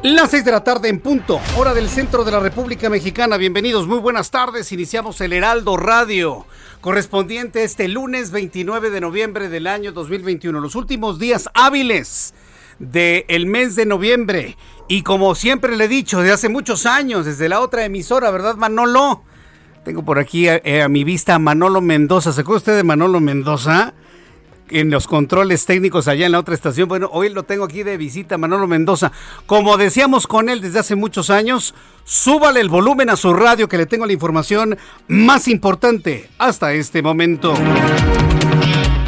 Las 6 de la tarde en punto, hora del centro de la República Mexicana. Bienvenidos, muy buenas tardes. Iniciamos el Heraldo Radio, correspondiente este lunes 29 de noviembre del año 2021. Los últimos días hábiles del mes de noviembre. Y como siempre le he dicho, desde hace muchos años, desde la otra emisora, ¿verdad, Manolo? Tengo por aquí a mi vista a Manolo Mendoza. ¿Se acuerda usted de Manolo Mendoza? En los controles técnicos allá en la otra estación. Bueno, hoy lo tengo aquí de visita, Manolo Mendoza. Como decíamos con él desde hace muchos años, súbale el volumen a su radio que le tengo la información más importante hasta este momento.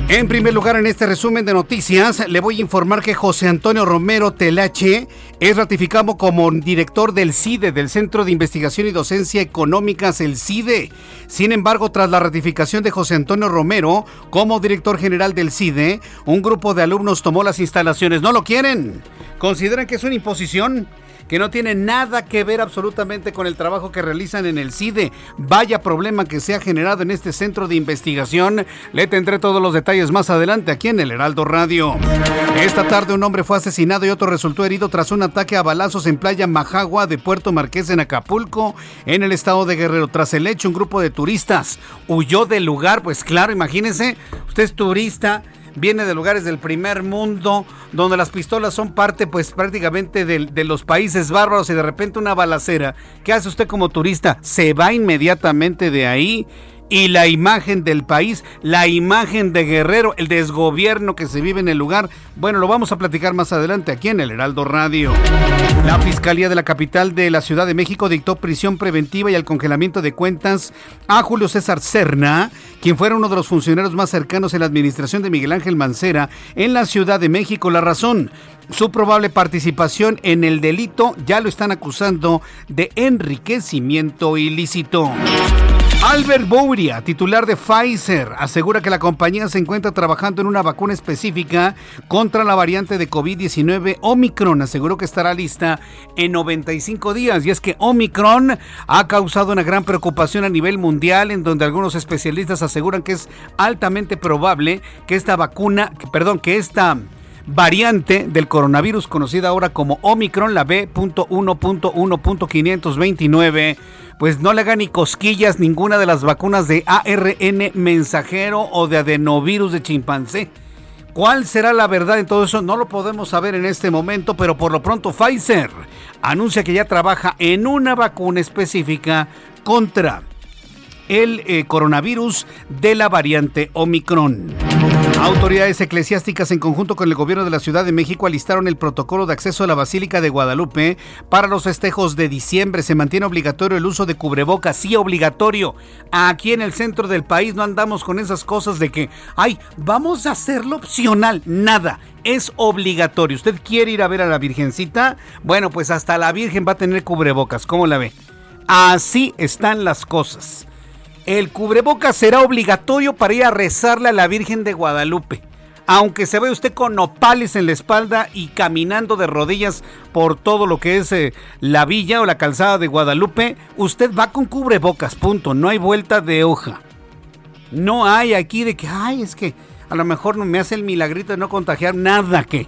En primer lugar, en este resumen de noticias, le voy a informar que José Antonio Romero Tellaeche es ratificado como director del CIDE, del Centro de Investigación y Docencia Económicas, el CIDE. Sin embargo, tras la ratificación de José Antonio Romero como director general del CIDE, un grupo de alumnos tomó las instalaciones. No lo quieren. Consideran que es una imposición, que no tiene nada que ver absolutamente con el trabajo que realizan en el CIDE. Vaya problema que se ha generado en este centro de investigación. Le tendré todos los detalles más adelante aquí en el Heraldo Radio. Esta tarde un hombre fue asesinado y otro resultó herido tras un ataque a balazos en Playa Majagua de Puerto Marqués en Acapulco, en el estado de Guerrero. Tras el hecho, un grupo de turistas huyó del lugar. Pues claro, imagínense, usted es turista, viene de lugares del primer mundo, donde las pistolas son parte, pues, prácticamente de los países bárbaros, y de repente una balacera. ¿Qué hace usted como turista? Se va inmediatamente de ahí, y la imagen del país, la imagen de Guerrero, el desgobierno que se vive en el lugar. Bueno, lo vamos a platicar más adelante aquí en el Heraldo Radio. La Fiscalía de la capital de la Ciudad de México dictó prisión preventiva y al congelamiento de cuentas a Julio César Cerna, quien fuera uno de los funcionarios más cercanos en la administración de Miguel Ángel Mancera en la Ciudad de México. La razón, su probable participación en el delito. Ya lo están acusando de enriquecimiento ilícito. Albert Bourla, titular de Pfizer, asegura que la compañía se encuentra trabajando en una vacuna específica contra la variante de COVID-19 Omicron. Aseguró que estará lista en 95 días. Y es que Omicron ha causado una gran preocupación a nivel mundial, en donde algunos especialistas aseguran que es altamente probable que esta variante del coronavirus, conocida ahora como Omicron, la B.1.1.529, pues no le haga ni cosquillas ninguna de las vacunas de ARN mensajero o de adenovirus de chimpancé. ¿Cuál será la verdad en todo eso? No lo podemos saber en este momento, pero por lo pronto Pfizer anuncia que ya trabaja en una vacuna específica contra el coronavirus de la variante Omicron. Autoridades eclesiásticas en conjunto con el gobierno de la Ciudad de México alistaron el protocolo de acceso a la Basílica de Guadalupe para los festejos de diciembre. Se mantiene obligatorio el uso de cubrebocas, sí, obligatorio. Aquí en el centro del país no andamos con esas cosas de que, ay, vamos a hacerlo opcional. Nada, es obligatorio. ¿Usted quiere ir a ver a la Virgencita? Bueno, pues hasta la Virgen va a tener cubrebocas. ¿Cómo la ve? Así están las cosas. El cubrebocas será obligatorio para ir a rezarle a la Virgen de Guadalupe, aunque se vea usted con nopales en la espalda y caminando de rodillas por todo lo que es la villa o la calzada de Guadalupe. Usted va con cubrebocas, punto, no hay vuelta de hoja. No hay aquí de que, ay, es que a lo mejor me hace el milagrito de no contagiar, nada que.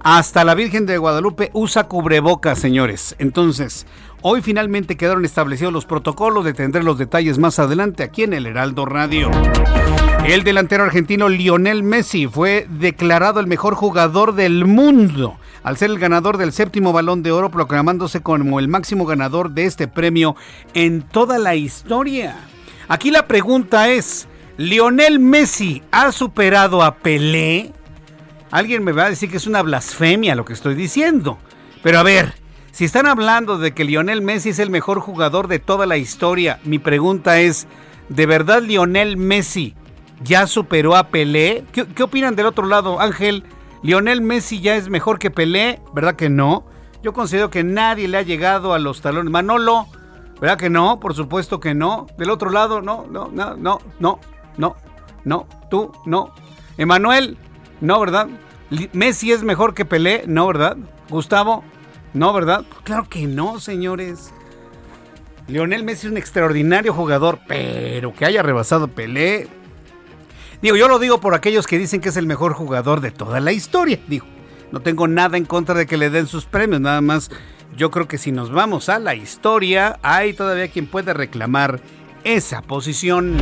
Hasta la Virgen de Guadalupe usa cubrebocas, señores. Entonces, hoy finalmente quedaron establecidos los protocolos. Detendré los detalles más adelante aquí en el Heraldo Radio. El delantero argentino Lionel Messi fue declarado el mejor jugador del mundo al ser el ganador del 7º Balón de Oro, proclamándose como el máximo ganador de este premio en toda la historia. Aquí la pregunta es, ¿Lionel Messi ha superado a Pelé? Alguien me va a decir que es una blasfemia lo que estoy diciendo, pero a ver, si están hablando de que Lionel Messi es el mejor jugador de toda la historia, mi pregunta es, ¿de verdad Lionel Messi ya superó a Pelé? ¿Qué opinan del otro lado, Ángel? ¿Lionel Messi ya es mejor que Pelé? ¿Verdad que no? Yo considero que nadie le ha llegado a los talones. Manolo, ¿verdad que no? Por supuesto que no. Del otro lado, no. Tú, no. Emanuel, no, ¿verdad? ¿Messi es mejor que Pelé? No, ¿verdad? Gustavo, no, ¿verdad? Claro que no, señores. Lionel Messi es un extraordinario jugador, pero que haya rebasado Pelé... Digo, yo lo digo por aquellos que dicen que es el mejor jugador de toda la historia. Digo, no tengo nada en contra de que le den sus premios, nada más yo creo que si nos vamos a la historia, hay todavía quien puede reclamar esa posición.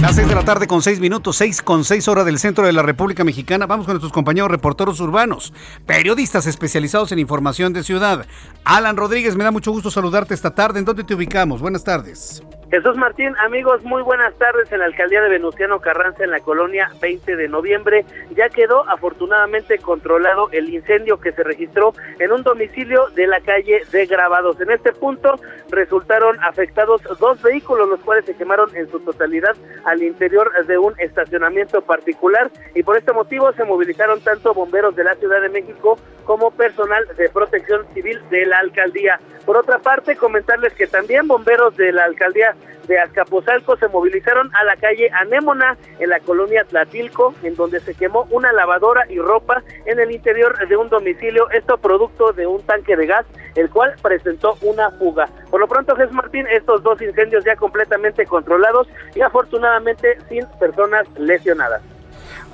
Las 6:06 p.m, 6:06 hora del centro de la República Mexicana. Vamos con nuestros compañeros reporteros urbanos, periodistas especializados en información de ciudad. Alan Rodríguez, me da mucho gusto saludarte esta tarde. ¿En dónde te ubicamos? Buenas tardes. Jesús Martín, amigos, muy buenas tardes. En la alcaldía de Venustiano Carranza, en la colonia 20 de noviembre, ya quedó afortunadamente controlado el incendio que se registró en un domicilio de la calle de Grabados. En este punto resultaron afectados 2 vehículos, los cuales se quemaron en su totalidad al interior de un estacionamiento particular, y por este motivo se movilizaron tanto bomberos de la Ciudad de México como personal de protección civil de la alcaldía. Por otra parte, comentarles que también bomberos de la alcaldía de Azcapotzalco se movilizaron a la calle Anémona, en la colonia Tlatilco, en donde se quemó una lavadora y ropa en el interior de un domicilio, esto producto de un tanque de gas, el cual presentó una fuga. Por lo pronto, Jesús Martín, estos 2 incendios ya completamente controlados y afortunadamente sin personas lesionadas.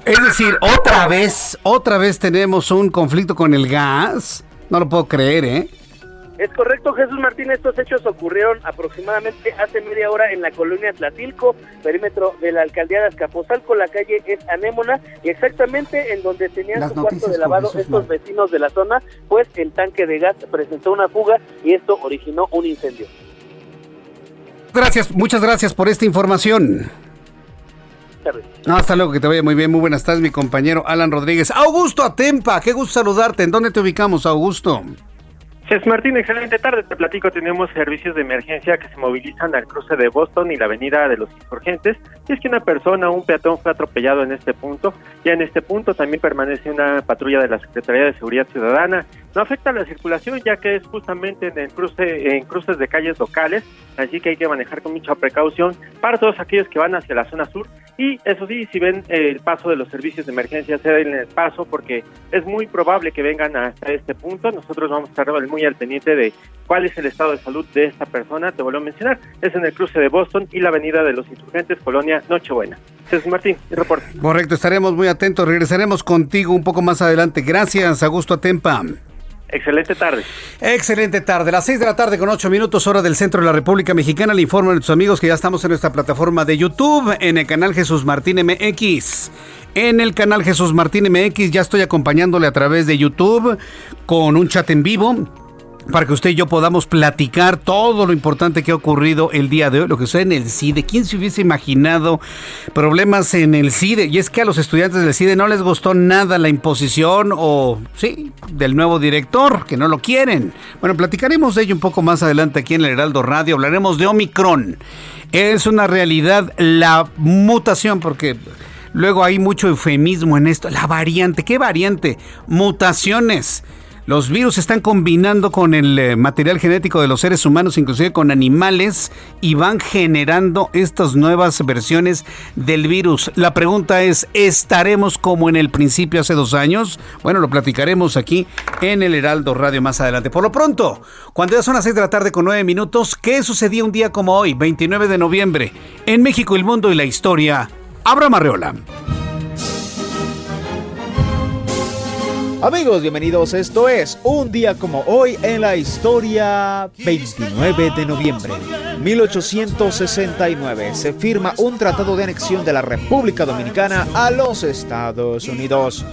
Es decir, otra vez tenemos un conflicto con el gas. No lo puedo creer, ¿eh? Es correcto, Jesús Martín, estos hechos ocurrieron aproximadamente hace media hora en la colonia Tlatilco, perímetro de la alcaldía de Azcapotzalco, la calle es Anémona, y exactamente en donde tenían su cuarto de lavado estos vecinos de la zona, pues el tanque de gas presentó una fuga y esto originó un incendio. Gracias, muchas gracias por esta información. No, hasta luego, que te vaya muy bien, muy buenas tardes mi compañero Alan Rodríguez. Augusto Atempa, qué gusto saludarte, ¿en dónde te ubicamos, Augusto? Jesús Martín, excelente tarde, te platico, tenemos servicios de emergencia que se movilizan al cruce de Boston y la avenida de los Insurgentes, y es que una persona, un peatón fue atropellado en este punto, y en este punto también permanece una patrulla de la Secretaría de Seguridad Ciudadana. No afecta la circulación, ya que es justamente en el cruce, en cruces de calles locales, así que hay que manejar con mucha precaución para todos aquellos que van hacia la zona sur, y eso sí, si ven el paso de los servicios de emergencia, se den el paso porque es muy probable que vengan hasta este punto. Nosotros vamos a estar muy al pendiente de cuál es el estado de salud de esta persona. Te vuelvo a mencionar, es en el cruce de Boston y la avenida de los Insurgentes, colonia Nochebuena. Jesús Martín, el reporte. Correcto, estaremos muy atentos, regresaremos contigo un poco más adelante. Gracias, Augusto Atempa. Excelente tarde. Excelente tarde. Las 6:08 p.m, hora del centro de la República Mexicana. Le informo a nuestros amigos que ya estamos en nuestra plataforma de YouTube, en el canal Jesús Martín MX. En el canal Jesús Martín MX ya estoy acompañándole a través de YouTube con un chat en vivo, para que usted y yo podamos platicar todo lo importante que ha ocurrido el día de hoy, lo que sucede en el CIDE. ¿Quién se hubiese imaginado problemas en el CIDE? Y es que a los estudiantes del CIDE no les gustó nada la imposición del nuevo director, que no lo quieren. Bueno, platicaremos de ello un poco más adelante aquí en el Heraldo Radio. Hablaremos de Omicron. Es una realidad la mutación, porque... luego hay mucho eufemismo en esto. La variante, ¿qué variante? Mutaciones. Los virus se están combinando con el material genético de los seres humanos, inclusive con animales, y van generando estas nuevas versiones del virus. La pregunta es, ¿estaremos como en el principio hace 2 años? Bueno, lo platicaremos aquí en el Heraldo Radio más adelante. Por lo pronto, cuando ya son las 6:09 p.m, ¿qué sucedía un día como hoy, 29 de noviembre? En México, el mundo y la historia... Abra Marreola. Amigos, bienvenidos. Esto es Un Día Como Hoy en la Historia. 29 de noviembre de 1869 se firma un tratado de anexión de la República Dominicana a los Estados Unidos.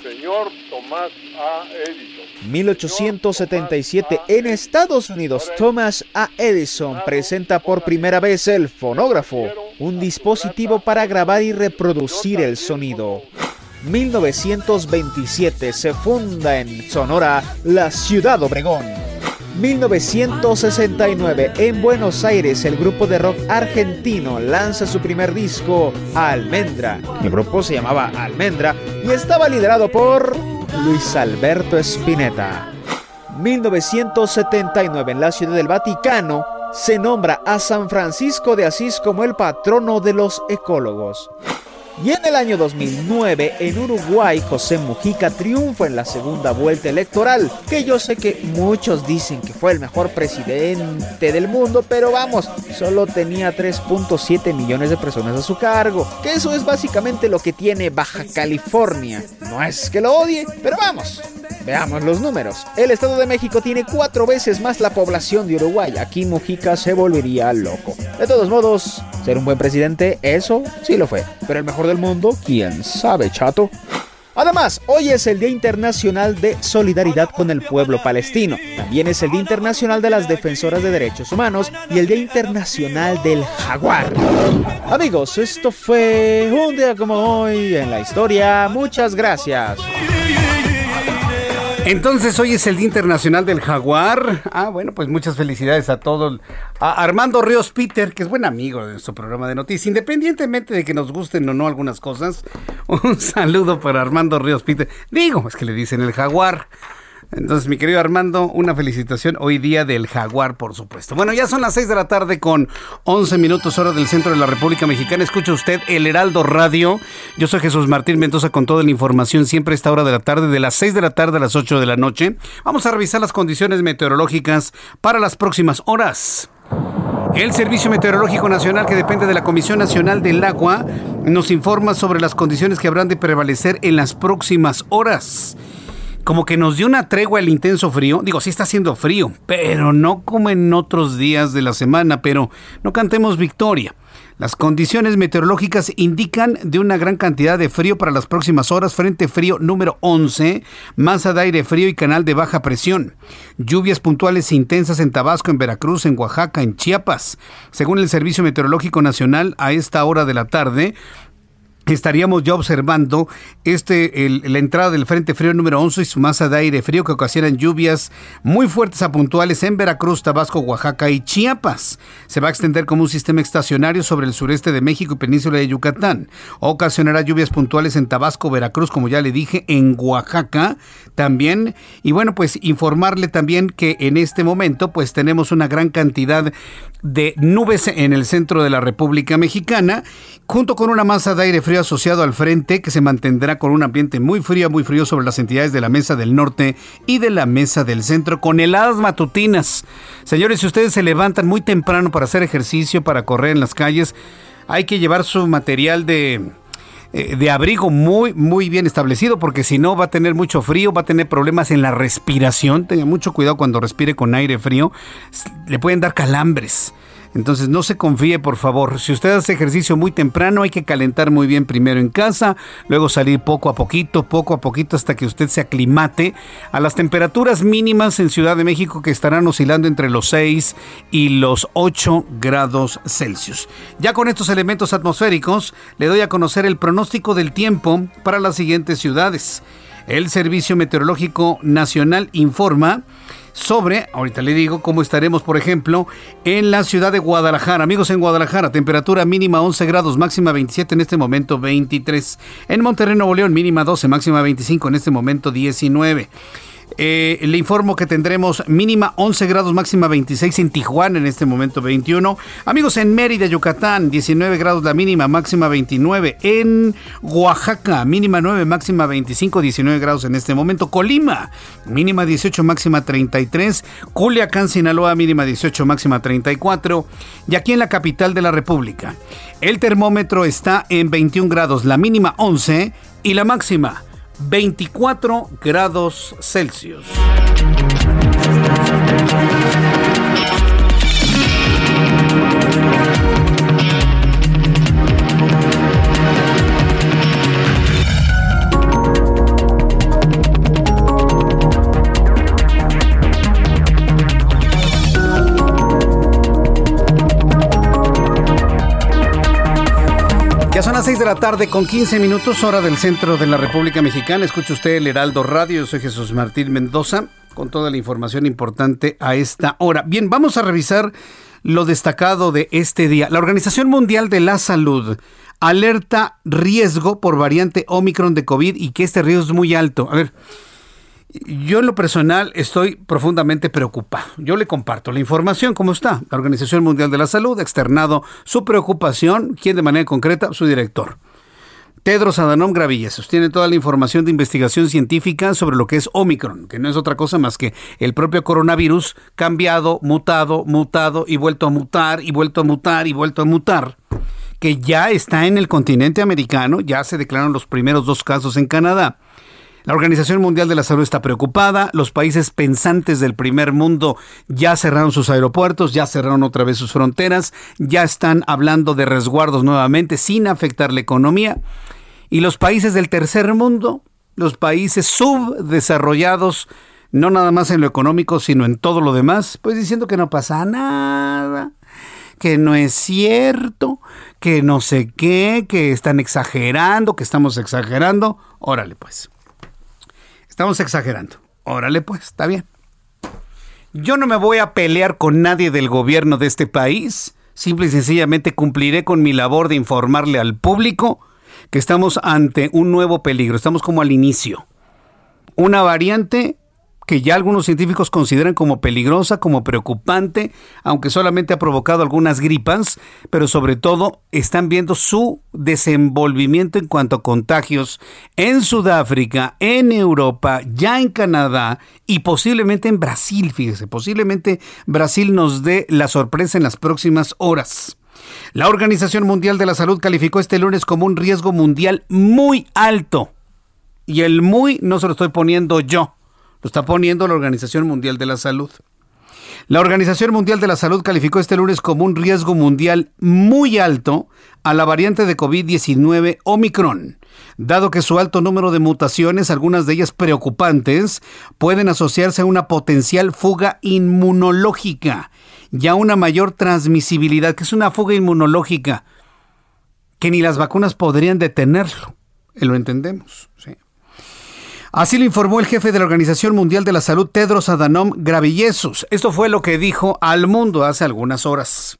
Señor Tomás A. Edison. 1877 en Estados Unidos, Thomas A. Edison presenta por primera vez el fonógrafo, un dispositivo para grabar y reproducir el sonido. 1927 se funda en Sonora la Ciudad Obregón. 1969 en Buenos Aires el grupo de rock argentino lanza su primer disco, Almendra. El grupo se llamaba Almendra y estaba liderado por Luis Alberto Spinetta. 1979 en la Ciudad del Vaticano se nombra a San Francisco de Asís como el patrono de los ecólogos. Y en el año 2009, en Uruguay, José Mujica triunfa en la segunda vuelta electoral, que yo sé que muchos dicen que fue el mejor presidente del mundo, pero vamos, solo tenía 3.7 millones de personas a su cargo, que eso es básicamente lo que tiene Baja California. No es que lo odie, pero vamos, veamos los números. El Estado de México tiene 4 veces más la población de Uruguay. Aquí Mujica se volvería loco. De todos modos, ser un buen presidente, eso sí lo fue, pero el mejor del mundo, quién sabe, chato. Además, hoy es el Día Internacional de Solidaridad con el Pueblo Palestino. También es el Día Internacional de las Defensoras de Derechos Humanos y el Día Internacional del Jaguar. Amigos, esto fue Un Día Como Hoy en la Historia. Muchas gracias. Entonces, hoy es el Día Internacional del Jaguar. Ah, bueno, pues muchas felicidades a todos. A Armando Ríos Peter, que es buen amigo de nuestro programa de noticias, independientemente de que nos gusten o no algunas cosas. Un saludo para Armando Ríos Peter. Digo, es que le dicen el jaguar. Entonces, mi querido Armando, una felicitación hoy día del jaguar, por supuesto. Bueno, ya son las 6 de la tarde con 11 minutos hora del centro de la República Mexicana. Escucha usted el Heraldo Radio. Yo soy Jesús Martín Mendoza con toda la información siempre a esta hora de la tarde, de las 6 de la tarde a las 8 de la noche. Vamos a revisar las condiciones meteorológicas para las próximas horas. El Servicio Meteorológico Nacional, que depende de la Comisión Nacional del Agua, nos informa sobre las condiciones que habrán de prevalecer en las próximas horas. Como que nos dio una tregua el intenso frío. Digo, sí está haciendo frío, pero no como en otros días de la semana, pero no cantemos victoria. Las condiciones meteorológicas indican de una gran cantidad de frío para las próximas horas. Frente frío número 11, masa de aire frío y canal de baja presión. Lluvias puntuales intensas en Tabasco, en Veracruz, en Oaxaca, en Chiapas. Según el Servicio Meteorológico Nacional, a esta hora de la tarde estaríamos ya observando la entrada del frente frío número 11 y su masa de aire frío que ocasionan lluvias muy fuertes a puntuales en Veracruz, Tabasco, Oaxaca y Chiapas. Se va a extender como un sistema estacionario sobre el sureste de México y península de Yucatán. Ocasionará lluvias puntuales en Tabasco, Veracruz, como ya le dije, en Oaxaca también. Y bueno, pues informarle también que en este momento pues tenemos una gran cantidad de nubes en el centro de la República Mexicana, junto con una masa de aire frío asociado al frente que se mantendrá con un ambiente muy frío sobre las entidades de la Mesa del Norte y de la Mesa del Centro, con heladas matutinas. Señores, si ustedes se levantan muy temprano para hacer ejercicio, para correr en las calles, hay que llevar su material de abrigo muy bien establecido, porque si no va a tener mucho frío, va a tener problemas en la respiración. Tenga mucho cuidado cuando respire con aire frío, le pueden dar calambres. Entonces no se confíe, por favor. Si usted hace ejercicio muy temprano, hay que calentar muy bien primero en casa, luego salir poco a poquito hasta que usted se aclimate a las temperaturas mínimas en Ciudad de México, que estarán oscilando entre los 6 y los 8 grados Celsius. Ya con estos elementos atmosféricos, le doy a conocer el pronóstico del tiempo para las siguientes ciudades. El Servicio Meteorológico Nacional informa sobre, ahorita le digo cómo estaremos, por ejemplo, en la ciudad de Guadalajara. Amigos, en Guadalajara, temperatura mínima 11 grados, máxima 27, en este momento 23. En Monterrey, Nuevo León, mínima 12, máxima 25, en este momento 19. Le informo que tendremos mínima 11 grados, máxima 26 en Tijuana, en este momento 21. Amigos, en Mérida, Yucatán, 19 grados la mínima, máxima 29. En Oaxaca, mínima 9, máxima 25, 19 grados en este momento. Colima, mínima 18, máxima 33. Culiacán, Sinaloa, mínima 18, máxima 34. Y aquí en la capital de la República, el termómetro está en 21 grados, la mínima 11 y la máxima 24 grados Celsius. Ya son las 6 de la tarde con 15 minutos, hora del centro de la República Mexicana. Escucha usted el Heraldo Radio. Yo soy Jesús Martín Mendoza con toda la información importante a esta hora. Bien, vamos a revisar lo destacado de este día. La Organización Mundial de la Salud alerta riesgo por variante Omicron de COVID y que este riesgo es muy alto. A ver, yo en lo personal estoy profundamente preocupado. Yo le comparto la información como está. La Organización Mundial de la Salud ha externado su preocupación. ¿Quién de manera concreta? Su director, Tedros Adhanom Ghebreyesus, tiene toda la información de investigación científica sobre lo que es Omicron, que no es otra cosa más que el propio coronavirus cambiado, mutado y vuelto a mutar y vuelto a mutar. Que ya está en el continente americano, ya se declararon los primeros 2 casos en Canadá. La Organización Mundial de la Salud está preocupada. Los países pensantes del primer mundo ya cerraron sus aeropuertos, ya cerraron otra vez sus fronteras, ya están hablando de resguardos nuevamente sin afectar la economía. Y los países del tercer mundo, los países subdesarrollados, no nada más en lo económico, sino en todo lo demás, pues diciendo que no pasa nada, que no es cierto, que no sé qué, que están exagerando, que estamos exagerando. Órale, pues. Estamos exagerando. Órale, pues, está bien. Yo no me voy a pelear con nadie del gobierno de este país. Simple y sencillamente cumpliré con mi labor de informarle al público que estamos ante un nuevo peligro. Estamos como al inicio. Una variante que ya algunos científicos consideran como peligrosa, como preocupante, aunque solamente ha provocado algunas gripas, pero sobre todo están viendo su desenvolvimiento en cuanto a contagios en Sudáfrica, en Europa, ya en Canadá y posiblemente en Brasil. Fíjese, posiblemente Brasil nos dé la sorpresa en las próximas horas. La Organización Mundial de la Salud calificó este lunes como un riesgo mundial muy alto. Y el muy no se lo estoy poniendo yo. Lo está poniendo la Organización Mundial de la Salud. La Organización Mundial de la Salud calificó este lunes como un riesgo mundial muy alto a la variante de COVID-19 Omicron, dado que su alto número de mutaciones, algunas de ellas preocupantes, pueden asociarse a una potencial fuga inmunológica y a una mayor transmisibilidad, que es una fuga inmunológica que ni las vacunas podrían detenerlo. Lo entendemos, ¿sí? Así lo informó el jefe de la Organización Mundial de la Salud, Tedros Adhanom Ghebreyesus. Esto fue lo que dijo al mundo hace algunas horas.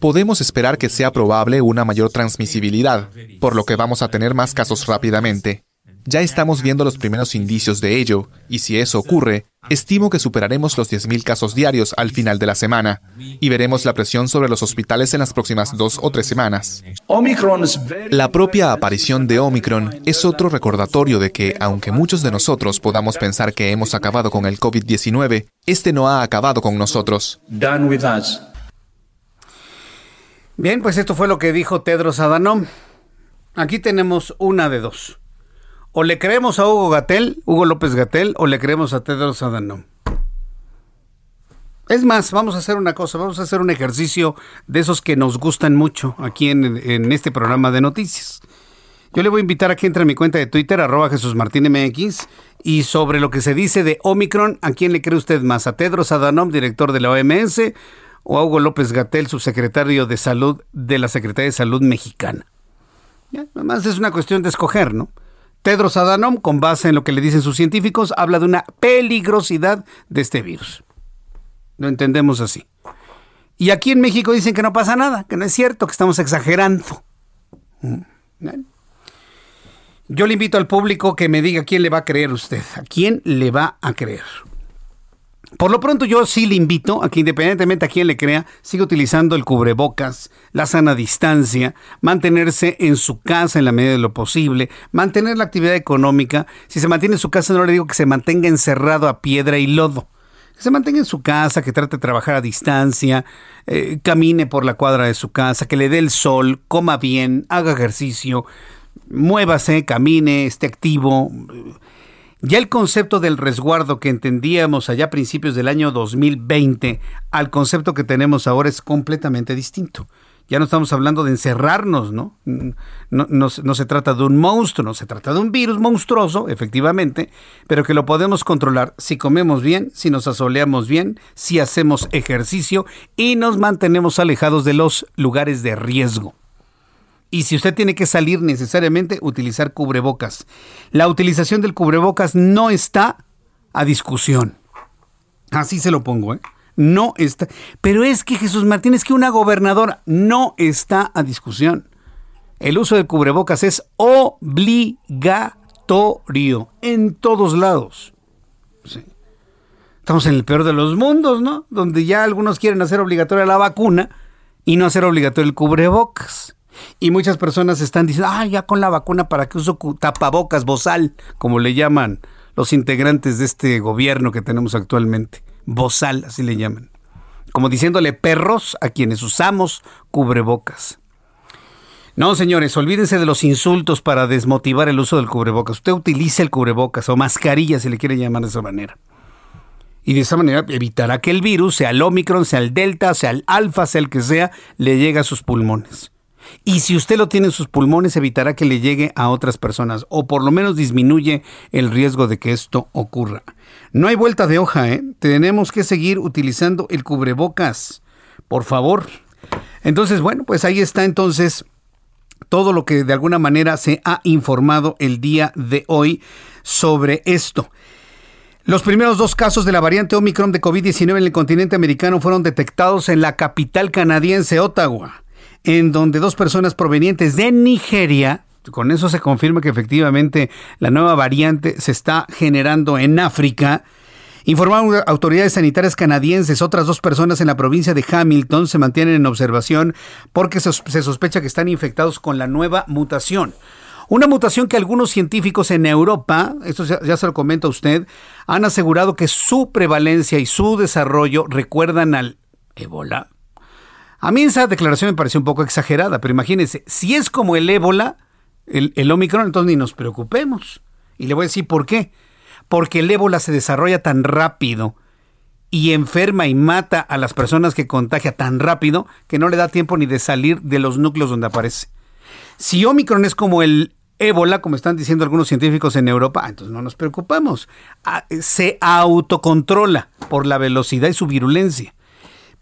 Podemos esperar que sea probable una mayor transmisibilidad, por lo que vamos a tener más casos rápidamente. Ya estamos viendo los primeros indicios de ello, y si eso ocurre, estimo que superaremos los 10,000 casos diarios al final de la semana, y veremos la presión sobre los hospitales en las próximas 2 o 3 semanas. La propia aparición de Omicron es otro recordatorio de que, aunque muchos de nosotros podamos pensar que hemos acabado con el COVID-19, este no ha acabado con nosotros. Bien, pues esto fue lo que dijo Tedros Adhanom. Aquí tenemos una de dos. O le creemos a Hugo López-Gatell, o le creemos a Tedros Adhanom. Es más, vamos a hacer una cosa, vamos a hacer un ejercicio de esos que nos gustan mucho aquí en este programa de noticias. Yo le voy a invitar a que entre a mi cuenta de Twitter, @JesusMartinMX, y sobre lo que se dice de Omicron, ¿a quién le cree usted más? ¿A Tedros Adhanom, director de la OMS, o a Hugo López-Gatell, subsecretario de Salud de la Secretaría de Salud mexicana? Ya, además es una cuestión de escoger, ¿no? Tedros Adhanom, con base en lo que le dicen sus científicos, habla de una peligrosidad de este virus. Lo entendemos así. Y aquí en México dicen que no pasa nada, que no es cierto, que estamos exagerando. Yo le invito al público que me diga quién le va a creer usted, a quién le va a creer. Por lo pronto yo sí le invito a que, independientemente a quién le crea, siga utilizando el cubrebocas, la sana distancia, mantenerse en su casa en la medida de lo posible, mantener la actividad económica. Si se mantiene en su casa, no le digo que se mantenga encerrado a piedra y lodo. Que se mantenga en su casa, que trate de trabajar a distancia, camine por la cuadra de su casa, que le dé el sol, coma bien, haga ejercicio. muévase, camine, esté activo. Ya el concepto del resguardo que entendíamos allá a principios del año 2020 al concepto que tenemos ahora es completamente distinto. Ya no estamos hablando de encerrarnos, ¿no? No se trata de un monstruo, se trata de un virus monstruoso, efectivamente, pero que lo podemos controlar si comemos bien, si nos asoleamos bien, si hacemos ejercicio y nos mantenemos alejados de los lugares de riesgo. Y si usted tiene que salir necesariamente, utilizar cubrebocas. La utilización del cubrebocas no está a discusión. Así se lo pongo, ¿eh? No está. Pero es que Jesús Martín, es que una gobernadora no está a discusión. El uso del cubrebocas es obligatorio en todos lados. Sí. Estamos en el peor de los mundos, ¿no? Donde ya algunos quieren hacer obligatoria la vacuna y no hacer obligatorio el cubrebocas. Y muchas personas están diciendo, ya con la vacuna, ¿para qué uso tapabocas, bozal? Como le llaman los integrantes de este gobierno que tenemos actualmente. Bozal, así le llaman. Como diciéndole perros a quienes usamos cubrebocas. No, señores, olvídense de los insultos para desmotivar el uso del cubrebocas. Usted utiliza el cubrebocas o mascarilla, si le quiere llamar de esa manera. Y de esa manera evitará que el virus, sea el Omicron, sea el Delta, sea el Alfa, sea el que sea, le llegue a sus pulmones. Y si usted lo tiene en sus pulmones, evitará que le llegue a otras personas, o por lo menos disminuye el riesgo de que esto ocurra. No hay vuelta de hoja, ¿eh? Tenemos que seguir utilizando el cubrebocas, por favor. Entonces, bueno, pues ahí está entonces todo lo que de alguna manera se ha informado el día de hoy sobre esto. Los primeros 2 casos de la variante Omicron de COVID-19 en el continente americano fueron detectados en la capital canadiense, Ottawa, en donde 2 personas provenientes de Nigeria, con eso se confirma que efectivamente la nueva variante se está generando en África, informaron autoridades sanitarias canadienses. Otras 2 personas en la provincia de Hamilton se mantienen en observación porque se sospecha que están infectados con la nueva mutación. Una mutación que algunos científicos en Europa, esto ya se lo comento a usted, han asegurado que su prevalencia y su desarrollo recuerdan al ébola. A mí esa declaración me pareció un poco exagerada, pero imagínense, si es como el ébola, el Omicron, entonces ni nos preocupemos. Y le voy a decir por qué. Porque el ébola se desarrolla tan rápido y enferma y mata a las personas que contagia tan rápido que no le da tiempo ni de salir de los núcleos donde aparece. Si Omicron es como el ébola, como están diciendo algunos científicos en Europa, entonces no nos preocupamos. Se autocontrola por la velocidad y su virulencia.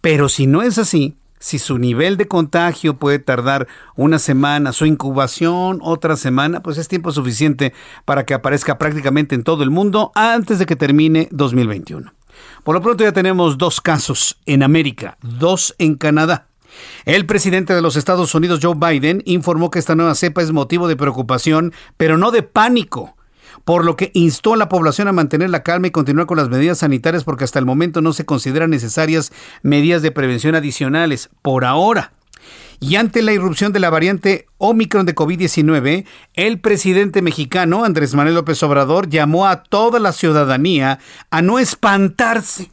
Pero si no es así, si su nivel de contagio puede tardar una semana, su incubación otra semana, pues es tiempo suficiente para que aparezca prácticamente en todo el mundo antes de que termine 2021. Por lo pronto ya tenemos 2 casos en América, 2 en Canadá. El presidente de los Estados Unidos, Joe Biden, informó que esta nueva cepa es motivo de preocupación, pero no de pánico, por lo que instó a la población a mantener la calma y continuar con las medidas sanitarias porque hasta el momento no se consideran necesarias medidas de prevención adicionales, por ahora. Y ante la irrupción de la variante Omicron de COVID-19, el presidente mexicano, Andrés Manuel López Obrador, llamó a toda la ciudadanía a no espantarse.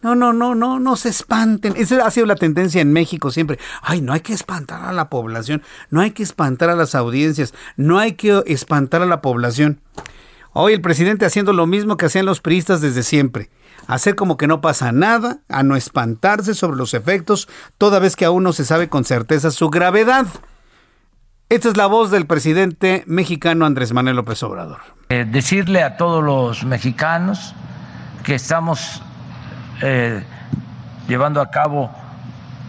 No se espanten. Esa ha sido la tendencia en México siempre. No hay que espantar a la población, no hay que espantar a las audiencias, no hay que espantar a la población. Hoy el presidente haciendo lo mismo que hacían los priistas desde siempre. Hacer como que no pasa nada, a no espantarse sobre los efectos, toda vez que aún no se sabe con certeza su gravedad. Esta es la voz del presidente mexicano Andrés Manuel López Obrador. Decirle a todos los mexicanos que estamos llevando a cabo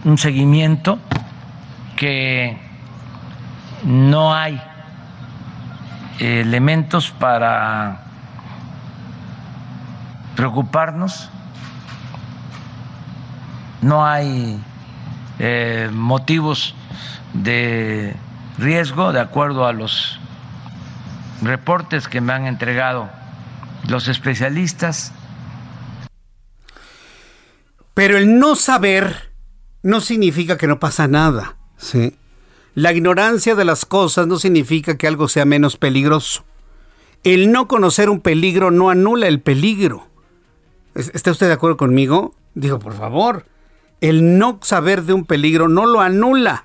un seguimiento, que no hay elementos para preocuparnos, no hay motivos de riesgo de acuerdo a los reportes que me han entregado los especialistas. Pero el no saber no significa que no pasa nada, ¿sí? La ignorancia de las cosas no significa que algo sea menos peligroso. El no conocer un peligro no anula el peligro. ¿Está usted de acuerdo conmigo? Digo, por favor, el no saber de un peligro no lo anula.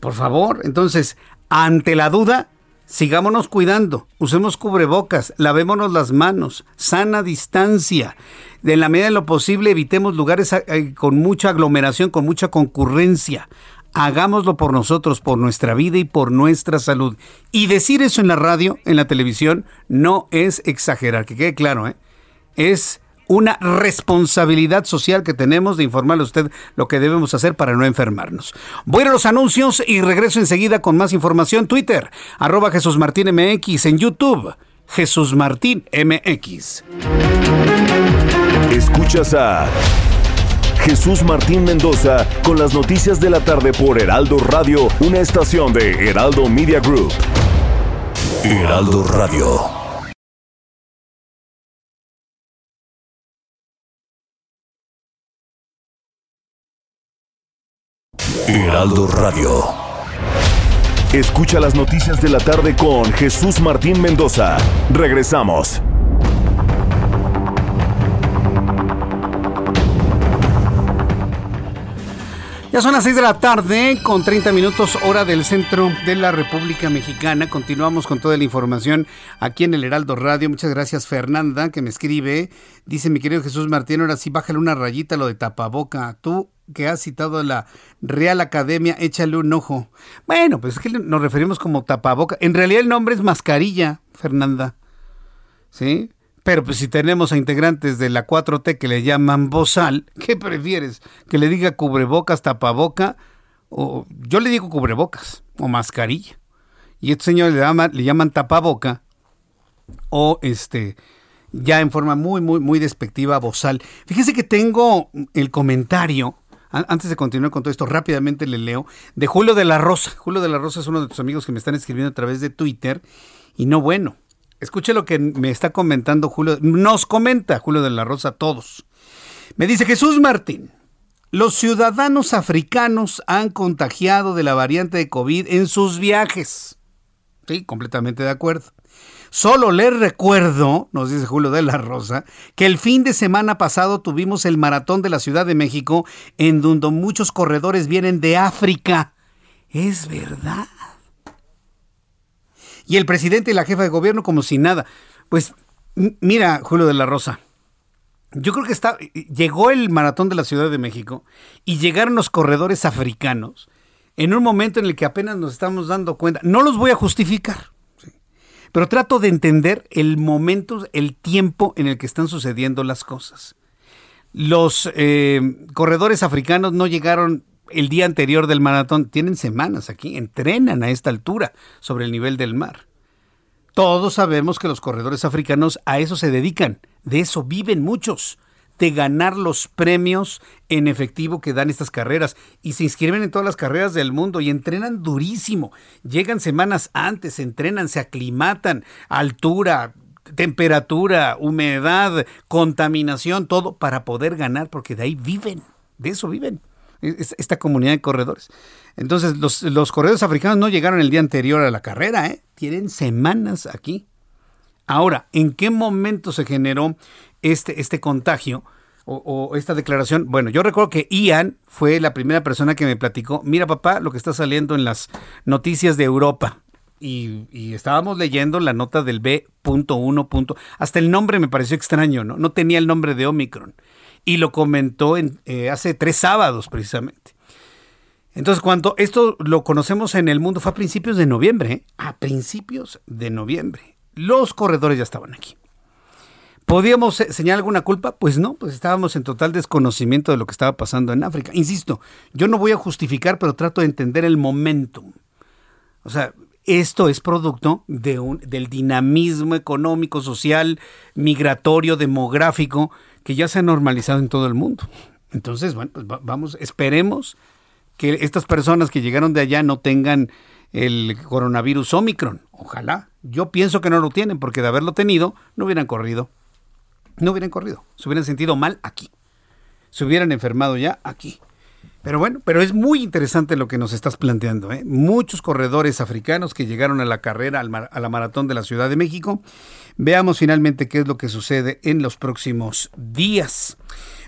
Por favor, entonces, Ante la duda, sigámonos cuidando, usemos cubrebocas, lavémonos las manos, sana distancia. De la medida de lo posible, evitemos lugares con mucha aglomeración, con mucha concurrencia. Hagámoslo por nosotros, por nuestra vida y por nuestra salud. Y decir eso en la radio, en la televisión, no es exagerar, que quede claro, ¿eh? Es una responsabilidad social que tenemos de informarle a usted lo que debemos hacer para no enfermarnos. Voy a los anuncios y regreso enseguida con más información. Twitter, @JesúsMartínMX. En YouTube, Jesús Martín MX. Escuchas a Jesús Martín Mendoza con las noticias de la tarde por Heraldo Radio, una estación de Heraldo Media Group. Heraldo Radio. Heraldo Radio. Escucha las noticias de la tarde con Jesús Martín Mendoza. Regresamos. Ya son las 6 de la tarde con 30 minutos hora del centro de la República Mexicana. Continuamos con toda la información aquí en el Heraldo Radio. Muchas gracias, Fernanda, que me escribe. Dice: mi querido Jesús Martín, ahora sí bájale una rayita lo de tapaboca. Tú que has citado a la Real Academia, échale un ojo. Bueno, pues es que nos referimos como tapaboca. En realidad el nombre es mascarilla, Fernanda. ¿Sí? Pero pues si tenemos a integrantes de la 4T que le llaman bozal, ¿qué prefieres? ¿Que le diga cubrebocas, tapaboca? O, yo le digo cubrebocas o mascarilla. Y estos señores le llaman tapaboca o ya en forma muy, muy, muy despectiva, bozal. Fíjense que tengo el comentario, antes de continuar con todo esto, rápidamente le leo, de Julio de la Rosa. Julio de la Rosa es uno de tus amigos que me están escribiendo a través de Twitter y no bueno. Escuche lo que me está comentando Julio. Nos comenta Julio de la Rosa a todos. Me dice: Jesús Martín, los ciudadanos africanos han contagiado de la variante de COVID en sus viajes. Sí, completamente de acuerdo. Solo les recuerdo, nos dice Julio de la Rosa, que el fin de semana pasado tuvimos el maratón de la Ciudad de México, en donde muchos corredores vienen de África. Es verdad. Y el presidente y la jefa de gobierno como si nada. Pues mira, Julio de la Rosa, yo creo que llegó el maratón de la Ciudad de México y llegaron los corredores africanos en un momento en el que apenas nos estamos dando cuenta. No los voy a justificar, ¿sí? Pero trato de entender el momento, el tiempo en el que están sucediendo las cosas. Los corredores africanos no llegaron el día anterior del maratón, tienen semanas aquí, entrenan a esta altura sobre el nivel del mar. Todos sabemos que los corredores africanos a eso se dedican, de eso viven muchos, de ganar los premios en efectivo que dan estas carreras, y se inscriben en todas las carreras del mundo y entrenan durísimo. Llegan semanas antes, entrenan, se aclimatan, altura, temperatura, humedad, contaminación, todo para poder ganar, porque de ahí viven, de eso viven esta comunidad de corredores. Entonces, los corredores africanos no llegaron el día anterior a la carrera, ¿eh? Tienen semanas aquí. Ahora, ¿en qué momento se generó este contagio o esta declaración? Bueno, yo recuerdo que Ian fue la primera persona que me platicó: mira, papá, lo que está saliendo en las noticias de Europa. Y estábamos leyendo la nota del B.1. Hasta el nombre me pareció extraño, ¿no? No tenía el nombre de Omicron. Y lo comentó hace 3 sábados precisamente. Entonces, cuando esto lo conocemos en el mundo, fue a principios de noviembre, ¿eh? A principios de noviembre. Los corredores ya estaban aquí. ¿Podíamos señalar alguna culpa? Pues no, pues estábamos en total desconocimiento de lo que estaba pasando en África. Insisto, yo no voy a justificar, pero trato de entender el momentum. O sea, esto es producto del dinamismo económico, social, migratorio, demográfico, que ya se ha normalizado en todo el mundo. Entonces, bueno, pues vamos, esperemos que estas personas que llegaron de allá no tengan el coronavirus Omicron. Ojalá. Yo pienso que no lo tienen, porque de haberlo tenido, no hubieran corrido. Se hubieran sentido mal aquí. Se hubieran enfermado ya aquí. Pero bueno, pero es muy interesante lo que nos estás planteando, ¿eh? Muchos corredores africanos que llegaron a la carrera, a la maratón de la Ciudad de México. Veamos finalmente qué es lo que sucede en los próximos días.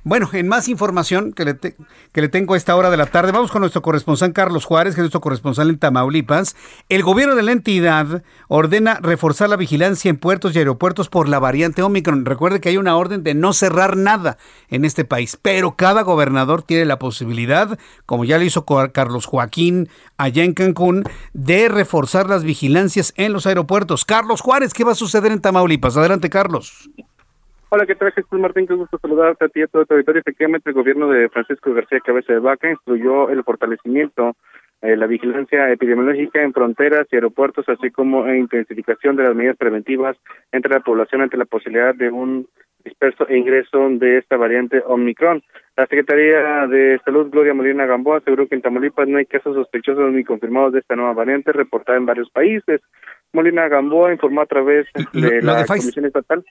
Bueno, en más información que le tengo a esta hora de la tarde, vamos con nuestro corresponsal Carlos Juárez, que es nuestro corresponsal en Tamaulipas. El gobierno de la entidad ordena reforzar la vigilancia en puertos y aeropuertos por la variante Omicron. Recuerde que hay una orden de no cerrar nada en este país, pero cada gobernador tiene la posibilidad, como ya lo hizo Carlos Joaquín allá en Cancún, de reforzar las vigilancias en los aeropuertos. Carlos Juárez, ¿qué va a suceder en Tamaulipas? Adelante, Carlos. Hola, ¿qué tal, Jesús Martín? Qué gusto saludarte a ti y a todo el territorio. Efectivamente, el gobierno de Francisco García Cabeza de Vaca instruyó el fortalecimiento de la vigilancia epidemiológica en fronteras y aeropuertos, así como intensificación de las medidas preventivas entre la población ante la posibilidad de un disperso e ingreso de esta variante Omicron. La Secretaría de Salud, Gloria Molina Gamboa, aseguró que en Tamaulipas no hay casos sospechosos ni confirmados de esta nueva variante reportada en varios países. Molina Gamboa informó a través de la Comisión Estatal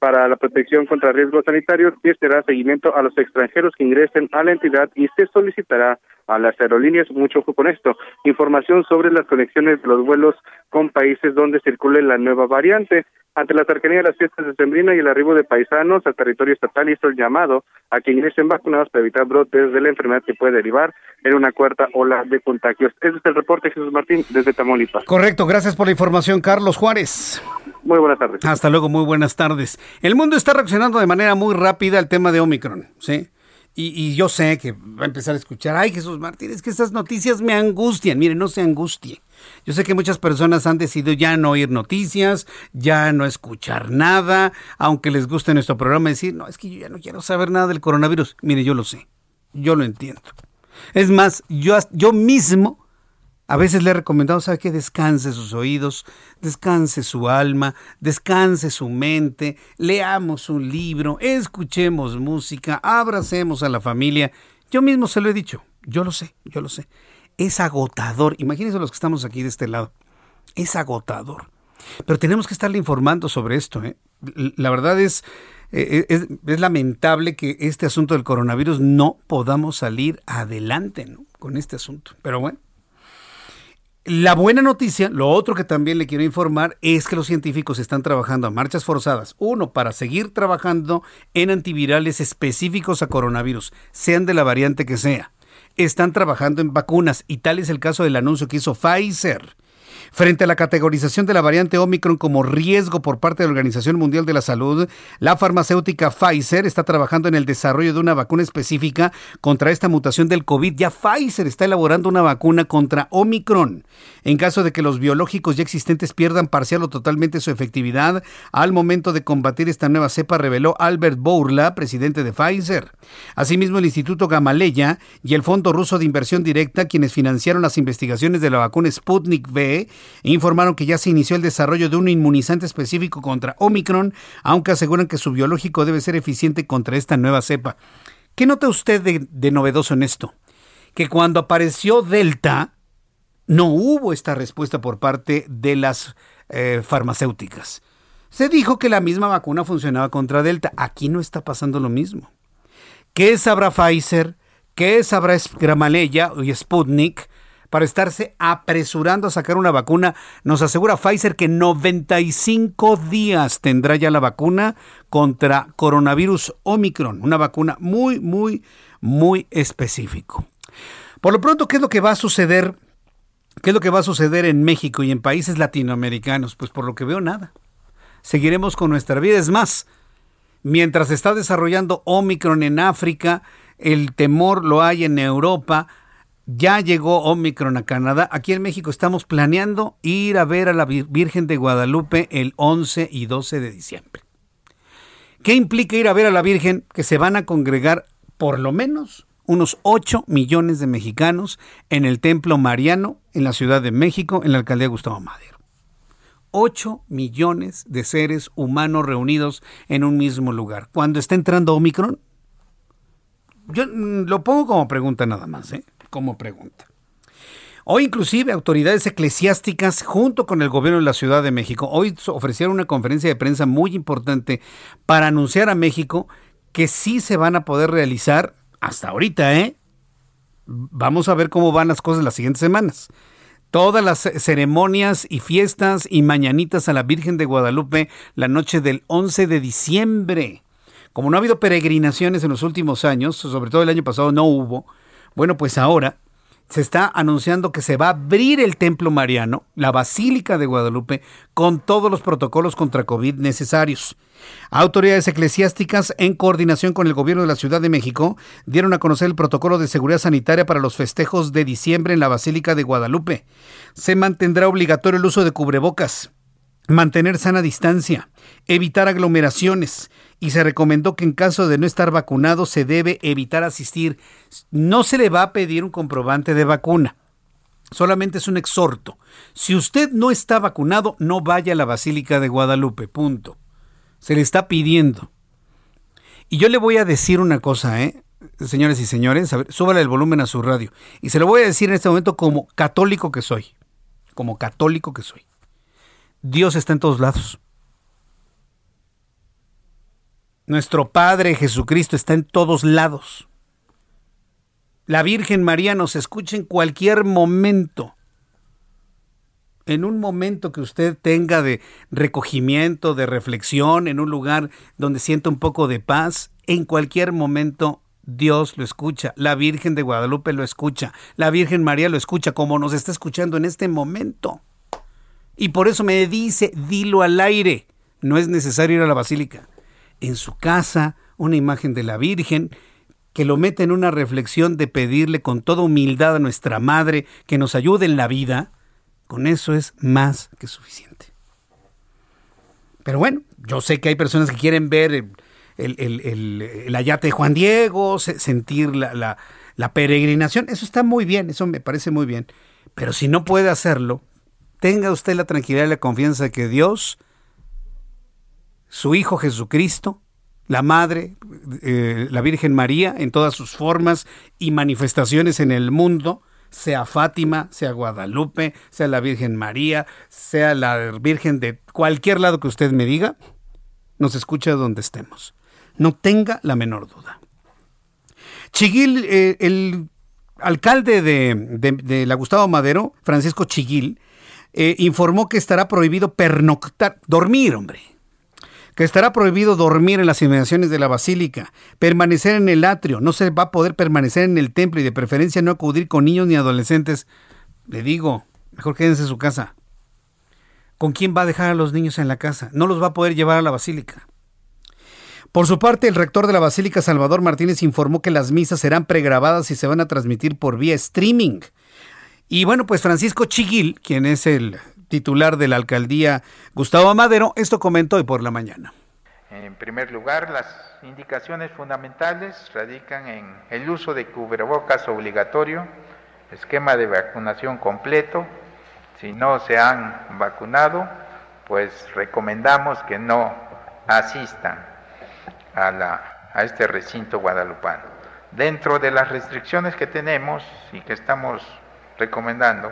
para la Protección contra Riesgos Sanitarios que se dará seguimiento a los extranjeros que ingresen a la entidad y se solicitará a las aerolíneas, mucho ojo con esto, información sobre las conexiones de los vuelos con países donde circule la nueva variante. Ante la cercanía de las fiestas de Sembrina y el arribo de paisanos al territorio estatal hizo el llamado a que ingresen vacunados para evitar brotes de la enfermedad que puede derivar en una cuarta ola de contagios. Este es el reporte, Jesús Martín, desde Tamaulipas. Correcto, gracias por la información, Carlos Juárez. Muy buenas tardes. Hasta luego, muy buenas tardes. El mundo está reaccionando de manera muy rápida al tema de Omicron, ¿sí? Y yo sé que va a empezar a escuchar, ay, Jesús Martín, es que estas noticias me angustian. Mire, no se angustie. Yo sé que muchas personas han decidido ya no oír noticias, ya no escuchar nada, aunque les guste nuestro programa, decir, no, es que yo ya no quiero saber nada del coronavirus. Mire, yo lo sé, yo lo entiendo. Es más, yo mismo a veces le he recomendado, ¿sabe qué? Descanse sus oídos, descanse su alma, descanse su mente, leamos un libro, escuchemos música, abracemos a la familia. Yo mismo se lo he dicho, yo lo sé. Es agotador, imagínense los que estamos aquí de este lado, es agotador. Pero tenemos que estarle informando sobre esto, ¿eh? La verdad es lamentable que este asunto del coronavirus no podamos salir adelante, ¿no? Con este asunto, pero bueno. La buena noticia, lo otro que también le quiero informar, es que los científicos están trabajando a marchas forzadas. Uno, para seguir trabajando en antivirales específicos a coronavirus, sean de la variante que sea. Están trabajando en vacunas y tal es el caso del anuncio que hizo Pfizer. Frente a la categorización de la variante Omicron como riesgo por parte de la Organización Mundial de la Salud, la farmacéutica Pfizer está trabajando en el desarrollo de una vacuna específica contra esta mutación del COVID. Ya Pfizer está elaborando una vacuna contra Omicron. En caso de que los biológicos ya existentes pierdan parcial o totalmente su efectividad, al momento de combatir esta nueva cepa, reveló Albert Bourla, presidente de Pfizer. Asimismo, el Instituto Gamaleya y el Fondo Ruso de Inversión Directa, quienes financiaron las investigaciones de la vacuna Sputnik V, informaron que ya se inició el desarrollo de un inmunizante específico contra Omicron, aunque aseguran que su biológico debe ser eficiente contra esta nueva cepa. ¿Qué nota usted de novedoso en esto? Que cuando apareció Delta, no hubo esta respuesta por parte de las farmacéuticas. Se dijo que la misma vacuna funcionaba contra Delta. Aquí no está pasando lo mismo. ¿Qué sabrá Pfizer? ¿Qué sabrá Gamaleya y Sputnik para estarse apresurando a sacar una vacuna? Nos asegura Pfizer que 95 días tendrá ya la vacuna contra coronavirus Omicron, una vacuna muy, muy, muy específico. Por lo pronto, ¿qué es lo que va a suceder? ¿Qué es lo que va a suceder en México y en países latinoamericanos? Pues por lo que veo, nada. Seguiremos con nuestra vida. Es más, mientras se está desarrollando Omicron en África, el temor lo hay en Europa. Ya llegó Omicron a Canadá. Aquí en México estamos planeando ir a ver a la Virgen de Guadalupe el 11 y 12 de diciembre. ¿Qué implica ir a ver a la Virgen? Que se van a congregar por lo menos unos 8 millones de mexicanos en el Templo Mariano, en la Ciudad de México, en la Alcaldía Gustavo Madero. 8 millones de seres humanos reunidos en un mismo lugar. ¿Cuándo está entrando Omicron? Yo lo pongo como pregunta nada más, ¿eh? Como pregunta. Hoy inclusive autoridades eclesiásticas junto con el gobierno de la Ciudad de México hoy ofrecieron una conferencia de prensa muy importante para anunciar a México que sí se van a poder realizar hasta ahorita, ¿eh? Vamos a ver cómo van las cosas las siguientes semanas. Todas las ceremonias y fiestas y mañanitas a la Virgen de Guadalupe la noche del 11 de diciembre. Como no ha habido peregrinaciones en los últimos años, sobre todo el año pasado no hubo, bueno, pues ahora se está anunciando que se va a abrir el Templo Mariano, la Basílica de Guadalupe, con todos los protocolos contra COVID necesarios. Autoridades eclesiásticas, en coordinación con el gobierno de la Ciudad de México, dieron a conocer el protocolo de seguridad sanitaria para los festejos de diciembre en la Basílica de Guadalupe. Se mantendrá obligatorio el uso de cubrebocas, mantener sana distancia, evitar aglomeraciones, y se recomendó que en caso de no estar vacunado se debe evitar asistir. No se le va a pedir un comprobante de vacuna, solamente es un exhorto. Si usted no está vacunado, no vaya a la Basílica de Guadalupe, punto. Se le está pidiendo. Y yo le voy a decir una cosa, señores y señores, a ver, súbale el volumen a su radio. Y se lo voy a decir en este momento como católico que soy, Dios está en todos lados. Nuestro Padre Jesucristo está en todos lados. La Virgen María nos escucha en cualquier momento. En un momento que usted tenga de recogimiento, de reflexión, en un lugar donde sienta un poco de paz, en cualquier momento Dios lo escucha. La Virgen de Guadalupe lo escucha. La Virgen María lo escucha, como nos está escuchando en este momento. Y por eso me dice, dilo al aire. No es necesario ir a la basílica. En su casa, una imagen de la Virgen, que lo meta en una reflexión de pedirle con toda humildad a nuestra Madre que nos ayude en la vida, con eso es más que suficiente. Pero bueno, yo sé que hay personas que quieren ver el ayate de Juan Diego, sentir la peregrinación. Eso está muy bien, eso me parece muy bien. Pero si no puede hacerlo, tenga usted la tranquilidad y la confianza de que Dios, su Hijo Jesucristo, la Madre, la Virgen María, en todas sus formas y manifestaciones en el mundo, sea Fátima, sea Guadalupe, sea la Virgen María, sea la Virgen de cualquier lado que usted me diga, nos escucha donde estemos. No tenga la menor duda. Chiguil, el alcalde de la Gustavo Madero, Francisco Chiguil, informó que estará prohibido dormir en las inmediaciones de la basílica, permanecer en el atrio, no se va a poder permanecer en el templo y de preferencia no acudir con niños ni adolescentes. Le digo, mejor quédense en su casa. ¿Con quién va a dejar a los niños en la casa? No los va a poder llevar a la basílica. Por su parte, el rector de la basílica, Salvador Martínez, informó que las misas serán pregrabadas y se van a transmitir por vía streaming. Y bueno, pues Francisco Chiguil, quien es el titular de la alcaldía Gustavo Madero, esto comentó hoy por la mañana. En primer lugar, las indicaciones fundamentales radican en el uso de cubrebocas obligatorio, esquema de vacunación completo. Si no se han vacunado, pues recomendamos que no asistan a este recinto guadalupano. Dentro de las restricciones que tenemos y que estamos recomendando,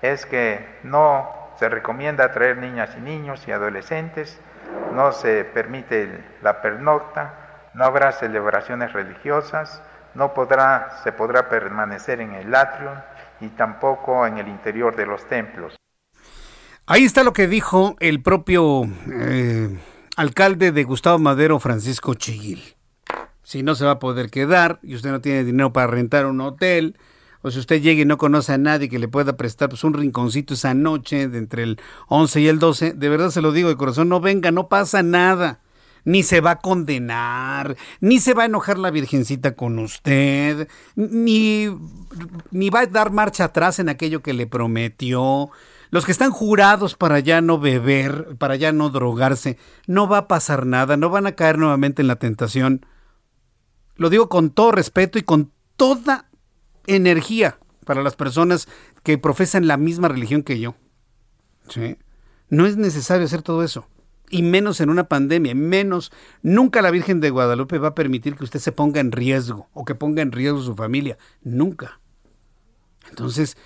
es que no se recomienda traer niñas y niños y adolescentes, no se permite la pernocta, no habrá celebraciones religiosas, se podrá permanecer en el atrio y tampoco en el interior de los templos. Ahí está lo que dijo el propio alcalde de Gustavo Madero, Francisco Chiguil. Si no se va a poder quedar y usted no tiene dinero para rentar un hotel, o si usted llega y no conoce a nadie que le pueda prestar pues un rinconcito esa noche de entre el 11 y el 12, de verdad se lo digo de corazón, no venga, no pasa nada. Ni se va a condenar, ni se va a enojar la Virgencita con usted, ni va a dar marcha atrás en aquello que le prometió. Los que están jurados para ya no beber, para ya no drogarse, no va a pasar nada, no van a caer nuevamente en la tentación. Lo digo con todo respeto y con toda energía para las personas que profesan la misma religión que yo. ¿Sí? No es necesario hacer todo eso, y menos en una pandemia, nunca la Virgen de Guadalupe va a permitir que usted se ponga en riesgo o que ponga en riesgo su familia, nunca. Entonces,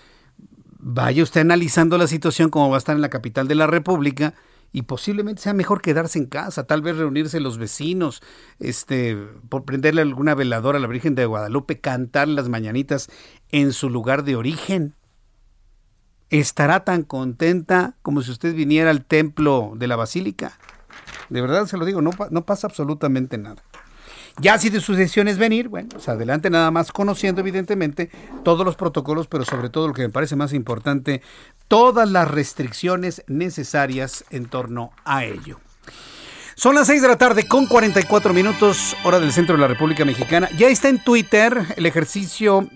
vaya usted analizando la situación como va a estar en la capital de la República, y posiblemente sea mejor quedarse en casa, tal vez reunirse los vecinos, por prenderle alguna veladora a la Virgen de Guadalupe, cantar las mañanitas en su lugar de origen. Estará tan contenta como si usted viniera al templo de la basílica. De verdad se lo digo, no pasa absolutamente nada. Ya si de sus decisiones venir, bueno, pues adelante, nada más conociendo evidentemente todos los protocolos, pero sobre todo lo que me parece más importante, todas las restricciones necesarias en torno a ello. Son las 6 de la tarde con 44 minutos, hora del centro de la República Mexicana. Ya está en Twitter el ejercicio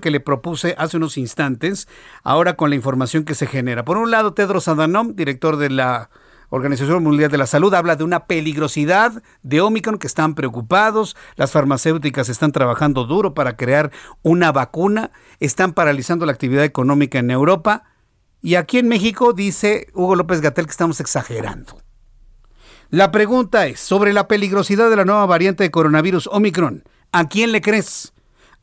que le propuse hace unos instantes, ahora con la información que se genera. Por un lado, Tedros Adhanom, director de la Organización Mundial de la Salud, habla de una peligrosidad de Omicron, que están preocupados, las farmacéuticas están trabajando duro para crear una vacuna, están paralizando la actividad económica en Europa, y aquí en México dice Hugo López-Gatell que estamos exagerando. La pregunta es sobre la peligrosidad de la nueva variante de coronavirus Omicron. ¿A quién le crees?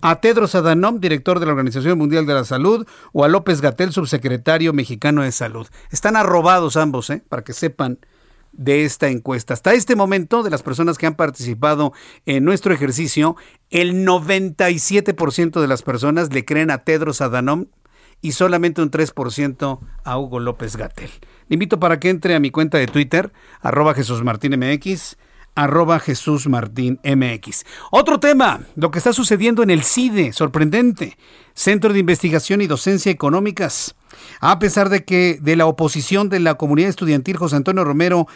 ¿A Tedros Adhanom, director de la Organización Mundial de la Salud, o a López-Gatell, subsecretario mexicano de Salud? Están arrobados ambos, para que sepan de esta encuesta. Hasta este momento, de las personas que han participado en nuestro ejercicio, el 97% de las personas le creen a Tedros Adhanom y solamente un 3% a Hugo López-Gatell. Le invito para que entre a mi cuenta de Twitter, @JesusMartinMX. @JesusMartinMX. Otro tema, lo que está sucediendo en el CIDE, sorprendente. Centro de Investigación y Docencia Económicas. A pesar de que de la oposición de la comunidad estudiantil, José Antonio Romero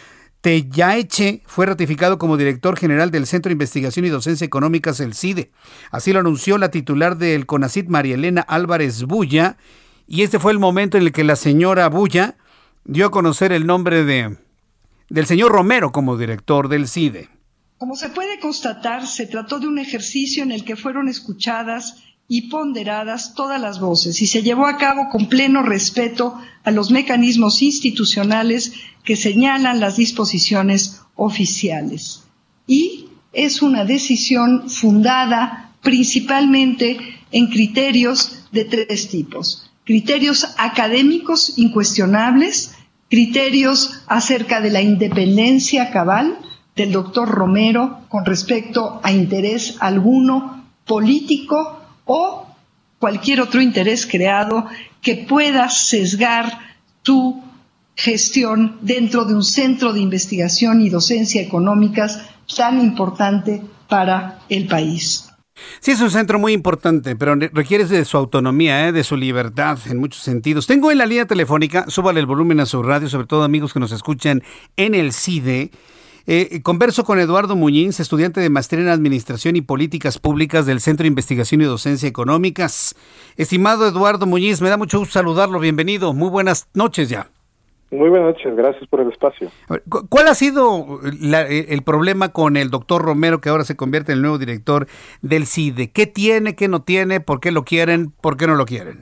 Tellaeche fue ratificado como director general del Centro de Investigación y Docencia Económicas, el CIDE. Así lo anunció la titular del CONACYT, María Elena Álvarez Bulla, y este fue el momento en el que la señora Bulla dio a conocer el nombre del señor Romero como director del CIDE. Como se puede constatar, se trató de un ejercicio en el que fueron escuchadas y ponderadas todas las voces y se llevó a cabo con pleno respeto a los mecanismos institucionales que señalan las disposiciones oficiales. Y es una decisión fundada principalmente en criterios de tres tipos: criterios académicos incuestionables, criterios acerca de la independencia cabal del doctor Romero con respecto a interés alguno político o cualquier otro interés creado que pueda sesgar tu gestión dentro de un centro de investigación y docencia económicas tan importante para el país. Sí, es un centro muy importante, pero requiere de su autonomía, de su libertad en muchos sentidos. Tengo en la línea telefónica, súbale el volumen a su radio, sobre todo amigos que nos escuchan en el CIDE. Converso con Eduardo Muñiz, estudiante de maestría en Administración y Políticas Públicas del Centro de Investigación y Docencia Económicas. Estimado Eduardo Muñiz, me da mucho gusto saludarlo, bienvenido, muy buenas noches ya. Muy buenas noches, gracias por el espacio. A ver, ¿cuál ha sido el problema con el doctor Romero, que ahora se convierte en el nuevo director del CIDE? ¿Qué tiene, qué no tiene, por qué lo quieren, por qué no lo quieren?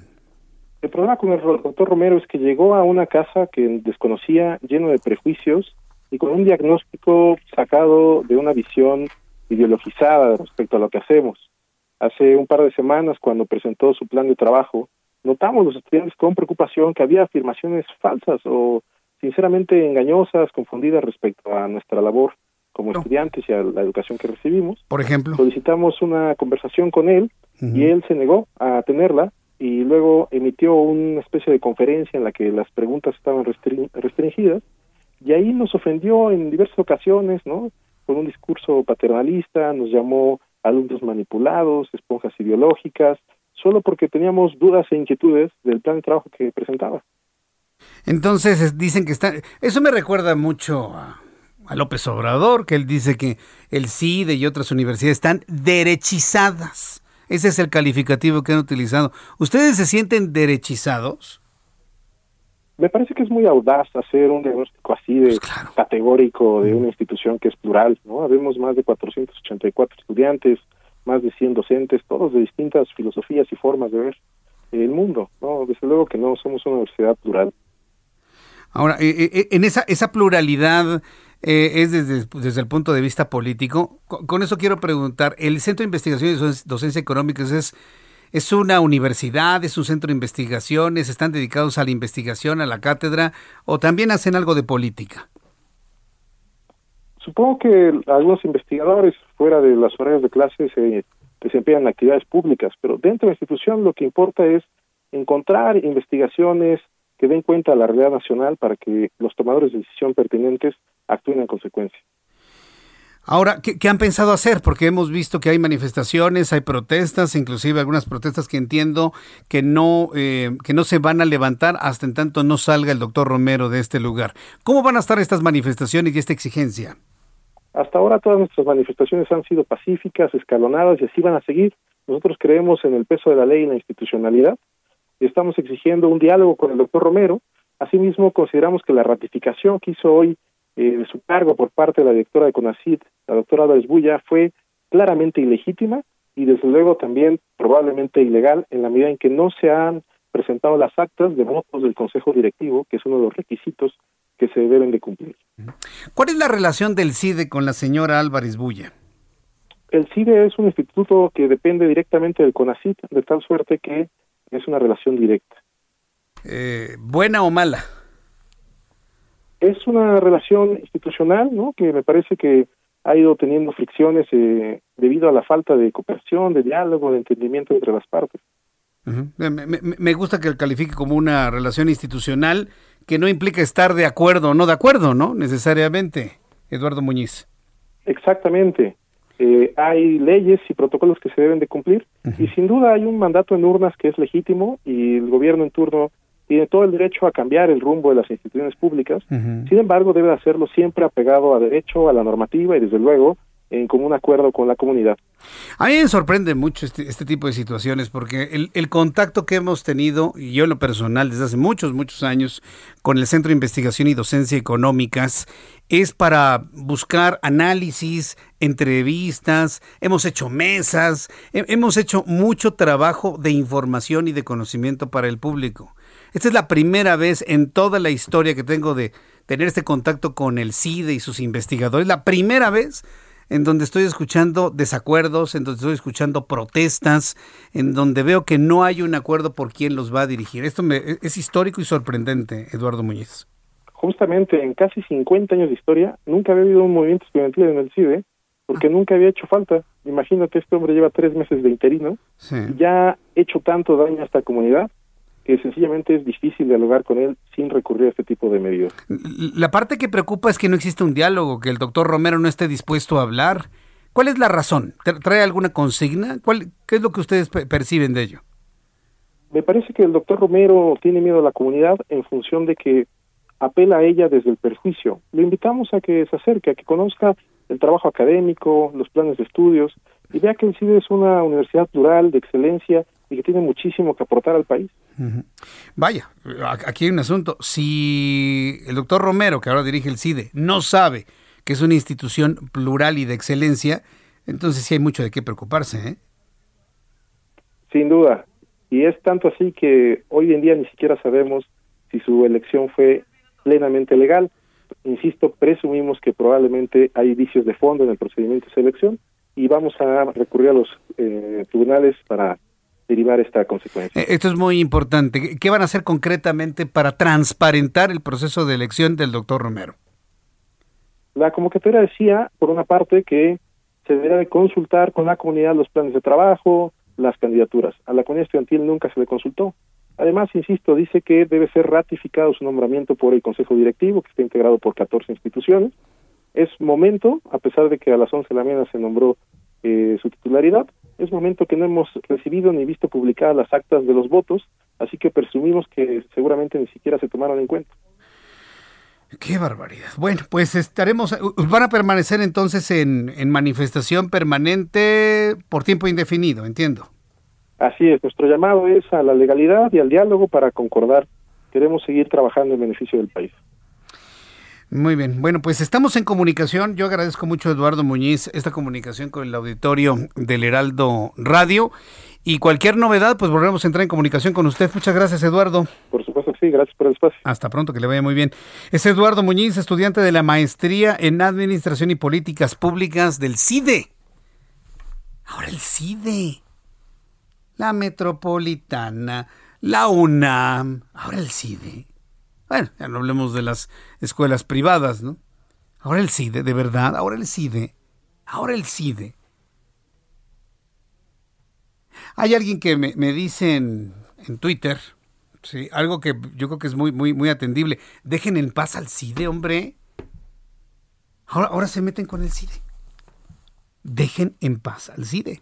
El problema con el doctor Romero es que llegó a una casa que desconocía, lleno de prejuicios y con un diagnóstico sacado de una visión ideologizada respecto a lo que hacemos. Hace un par de semanas, cuando presentó su plan de trabajo, notamos los estudiantes con preocupación que había afirmaciones falsas o sinceramente engañosas, confundidas respecto a nuestra labor como estudiantes y a la educación que recibimos. Por ejemplo, solicitamos una conversación con él y él se negó a tenerla y luego emitió una especie de conferencia en la que las preguntas estaban restringidas y ahí nos ofendió en diversas ocasiones, ¿no? Con un discurso paternalista, nos llamó alumnos manipulados, esponjas ideológicas, solo porque teníamos dudas e inquietudes del plan de trabajo que presentaba. Entonces dicen que está... Eso me recuerda mucho a López Obrador, que él dice que el CIDE y otras universidades están derechizadas. Ese es el calificativo que han utilizado. ¿Ustedes se sienten derechizados? Me parece que es muy audaz hacer un diagnóstico así de categórico de una institución que es plural, ¿no? Habemos más de 484 estudiantes, más de 100 docentes, todos de distintas filosofías y formas de ver el mundo, ¿no? Desde luego que no somos una universidad plural. Ahora, en esa pluralidad es desde el punto de vista político. Con eso quiero preguntar, ¿el Centro de Investigación y Docencia Económicas es una universidad, es un centro de investigaciones, están dedicados a la investigación, a la cátedra, o también hacen algo de política? Supongo que algunos investigadores fuera de las horarios de clase se desempeñan en actividades públicas, pero dentro de la institución lo que importa es encontrar investigaciones que den cuenta de la realidad nacional para que los tomadores de decisión pertinentes actúen en consecuencia. Ahora, ¿qué han pensado hacer? Porque hemos visto que hay manifestaciones, hay protestas, inclusive algunas protestas que entiendo que no se van a levantar hasta en tanto no salga el doctor Romero de este lugar. ¿Cómo van a estar estas manifestaciones y esta exigencia? Hasta ahora todas nuestras manifestaciones han sido pacíficas, escalonadas y así van a seguir. Nosotros creemos en el peso de la ley y la institucionalidad y estamos exigiendo un diálogo con el doctor Romero. Asimismo, consideramos que la ratificación que hizo hoy de su cargo por parte de la directora de CONACYT, la doctora Álvarez Bulla, fue claramente ilegítima y desde luego también probablemente ilegal en la medida en que no se han presentado las actas de votos del Consejo Directivo, que es uno de los requisitos que se deben de cumplir. ¿Cuál es la relación del CIDE con la señora Álvarez Bulla? El CIDE es un instituto que depende directamente del CONACYT, de tal suerte que es una relación directa. ¿Buena o mala? Es una relación institucional, ¿no?, que me parece que ha ido teniendo fricciones debido a la falta de cooperación, de diálogo, de entendimiento entre las partes. Uh-huh. Me gusta que califique como una relación institucional que no implica estar de acuerdo o no de acuerdo, ¿no?, necesariamente, Eduardo Muñiz. Exactamente. Hay leyes y protocolos que se deben de cumplir, uh-huh, y sin duda hay un mandato en urnas que es legítimo y el gobierno en turno tiene todo el derecho a cambiar el rumbo de las instituciones públicas, uh-huh, sin embargo debe hacerlo siempre apegado a derecho, a la normativa y desde luego en común acuerdo con la comunidad. A mí me sorprende mucho este tipo de situaciones porque el contacto que hemos tenido, y yo en lo personal desde hace muchos años, con el Centro de Investigación y Docencia Económicas, es para buscar análisis, entrevistas, hemos hecho mesas, hemos hecho mucho trabajo de información y de conocimiento para el público. Esta es la primera vez en toda la historia que tengo de tener este contacto con el CIDE y sus investigadores, la primera vez en donde estoy escuchando desacuerdos, en donde estoy escuchando protestas, en donde veo que no hay un acuerdo por quién los va a dirigir. Esto es histórico y sorprendente, Eduardo Muñiz. Justamente, en casi 50 años de historia, nunca había habido un movimiento estudiantil en el CIDE, porque nunca había hecho falta. Imagínate, este hombre lleva 3 meses de interino, sí, y ya ha hecho tanto daño a esta comunidad, que sencillamente es difícil dialogar con él sin recurrir a este tipo de medidas. La parte que preocupa es que no existe un diálogo, que el doctor Romero no esté dispuesto a hablar. ¿Cuál es la razón? ¿Trae alguna consigna? ¿Qué es lo que ustedes perciben de ello? Me parece que el doctor Romero tiene miedo a la comunidad en función de que apela a ella desde el perjuicio. Lo invitamos a que se acerque, a que conozca el trabajo académico, los planes de estudios, y vea que el CIDE es una universidad plural, de excelencia, y que tiene muchísimo que aportar al país. Uh-huh. Vaya, aquí hay un asunto. Si el doctor Romero, que ahora dirige el CIDE, no sabe que es una institución plural y de excelencia, entonces sí hay mucho de qué preocuparse, ¿eh? Sin duda. Y es tanto así que hoy en día ni siquiera sabemos si su elección fue plenamente legal. Insisto, presumimos que probablemente hay vicios de fondo en el procedimiento de selección y vamos a recurrir a los tribunales para derivar esta consecuencia. Esto es muy importante. ¿Qué van a hacer concretamente para transparentar el proceso de elección del doctor Romero? La convocatoria decía, por una parte, que se debería de consultar con la comunidad los planes de trabajo, las candidaturas. A la comunidad estudiantil nunca se le consultó. Además, insisto, dice que debe ser ratificado su nombramiento por el Consejo Directivo, que está integrado por 14 instituciones. Es momento, a pesar de que a las 11 de la mañana se nombró su titularidad, es momento que no hemos recibido ni visto publicadas las actas de los votos, así que presumimos que seguramente ni siquiera se tomaron en cuenta. ¡Qué barbaridad! Bueno, pues van a permanecer entonces en manifestación permanente por tiempo indefinido, entiendo. Así es, nuestro llamado es a la legalidad y al diálogo para concordar. Queremos seguir trabajando en beneficio del país. Muy bien, bueno, pues estamos en comunicación. Yo agradezco mucho a Eduardo Muñiz esta comunicación con el auditorio del Heraldo Radio y cualquier novedad, pues volveremos a entrar en comunicación con usted. Muchas gracias, Eduardo. Por supuesto que sí, gracias por el espacio. Hasta pronto, que le vaya muy bien. Es Eduardo Muñiz, estudiante de la maestría en Administración y Políticas Públicas del CIDE. Ahora el CIDE, la Metropolitana, la UNAM, ahora el CIDE. Bueno, ya no hablemos de las escuelas privadas, ¿no? Ahora el CIDE, de verdad, ahora el CIDE. Hay alguien que me dice en Twitter, sí, algo que yo creo que es muy, muy, muy atendible. Dejen en paz al CIDE, hombre. Ahora se meten con el CIDE. dejen en paz al CIDE.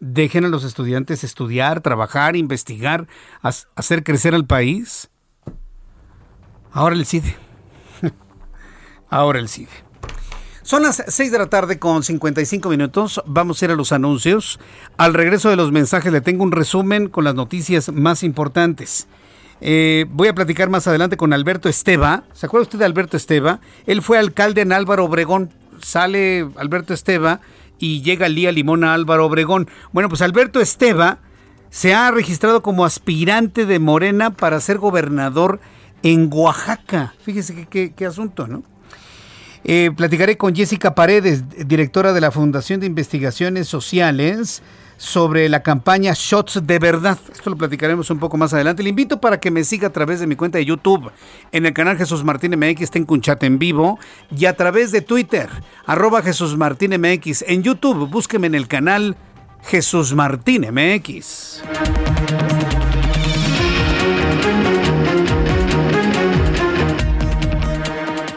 Dejen a los estudiantes estudiar, trabajar, investigar, hacer crecer al país. Ahora el CIDE. Ahora el CIDE. Son las 6 de la tarde con 55 minutos. Vamos a ir a los anuncios. Al regreso de los mensajes le tengo un resumen con las noticias más importantes. Voy a platicar más adelante con Alberto Esteva. ¿Se acuerda usted de Alberto Esteva? Él fue alcalde en Álvaro Obregón. Sale Alberto Esteva y llega Lía Limón a Álvaro Obregón. Bueno, pues Alberto Esteva se ha registrado como aspirante de Morena para ser gobernador en Oaxaca. Fíjese qué asunto, ¿no? Platicaré con Jessica Paredes, directora de la Fundación de Investigaciones Sociales, sobre la campaña Shots de Verdad. Esto lo platicaremos un poco más adelante. Le invito para que me siga a través de mi cuenta de YouTube, en el canal Jesús Martín MX, tengo un chat en vivo, y a través de Twitter, @JesúsMartínMX. En YouTube, búsqueme en el canal Jesús Martín MX.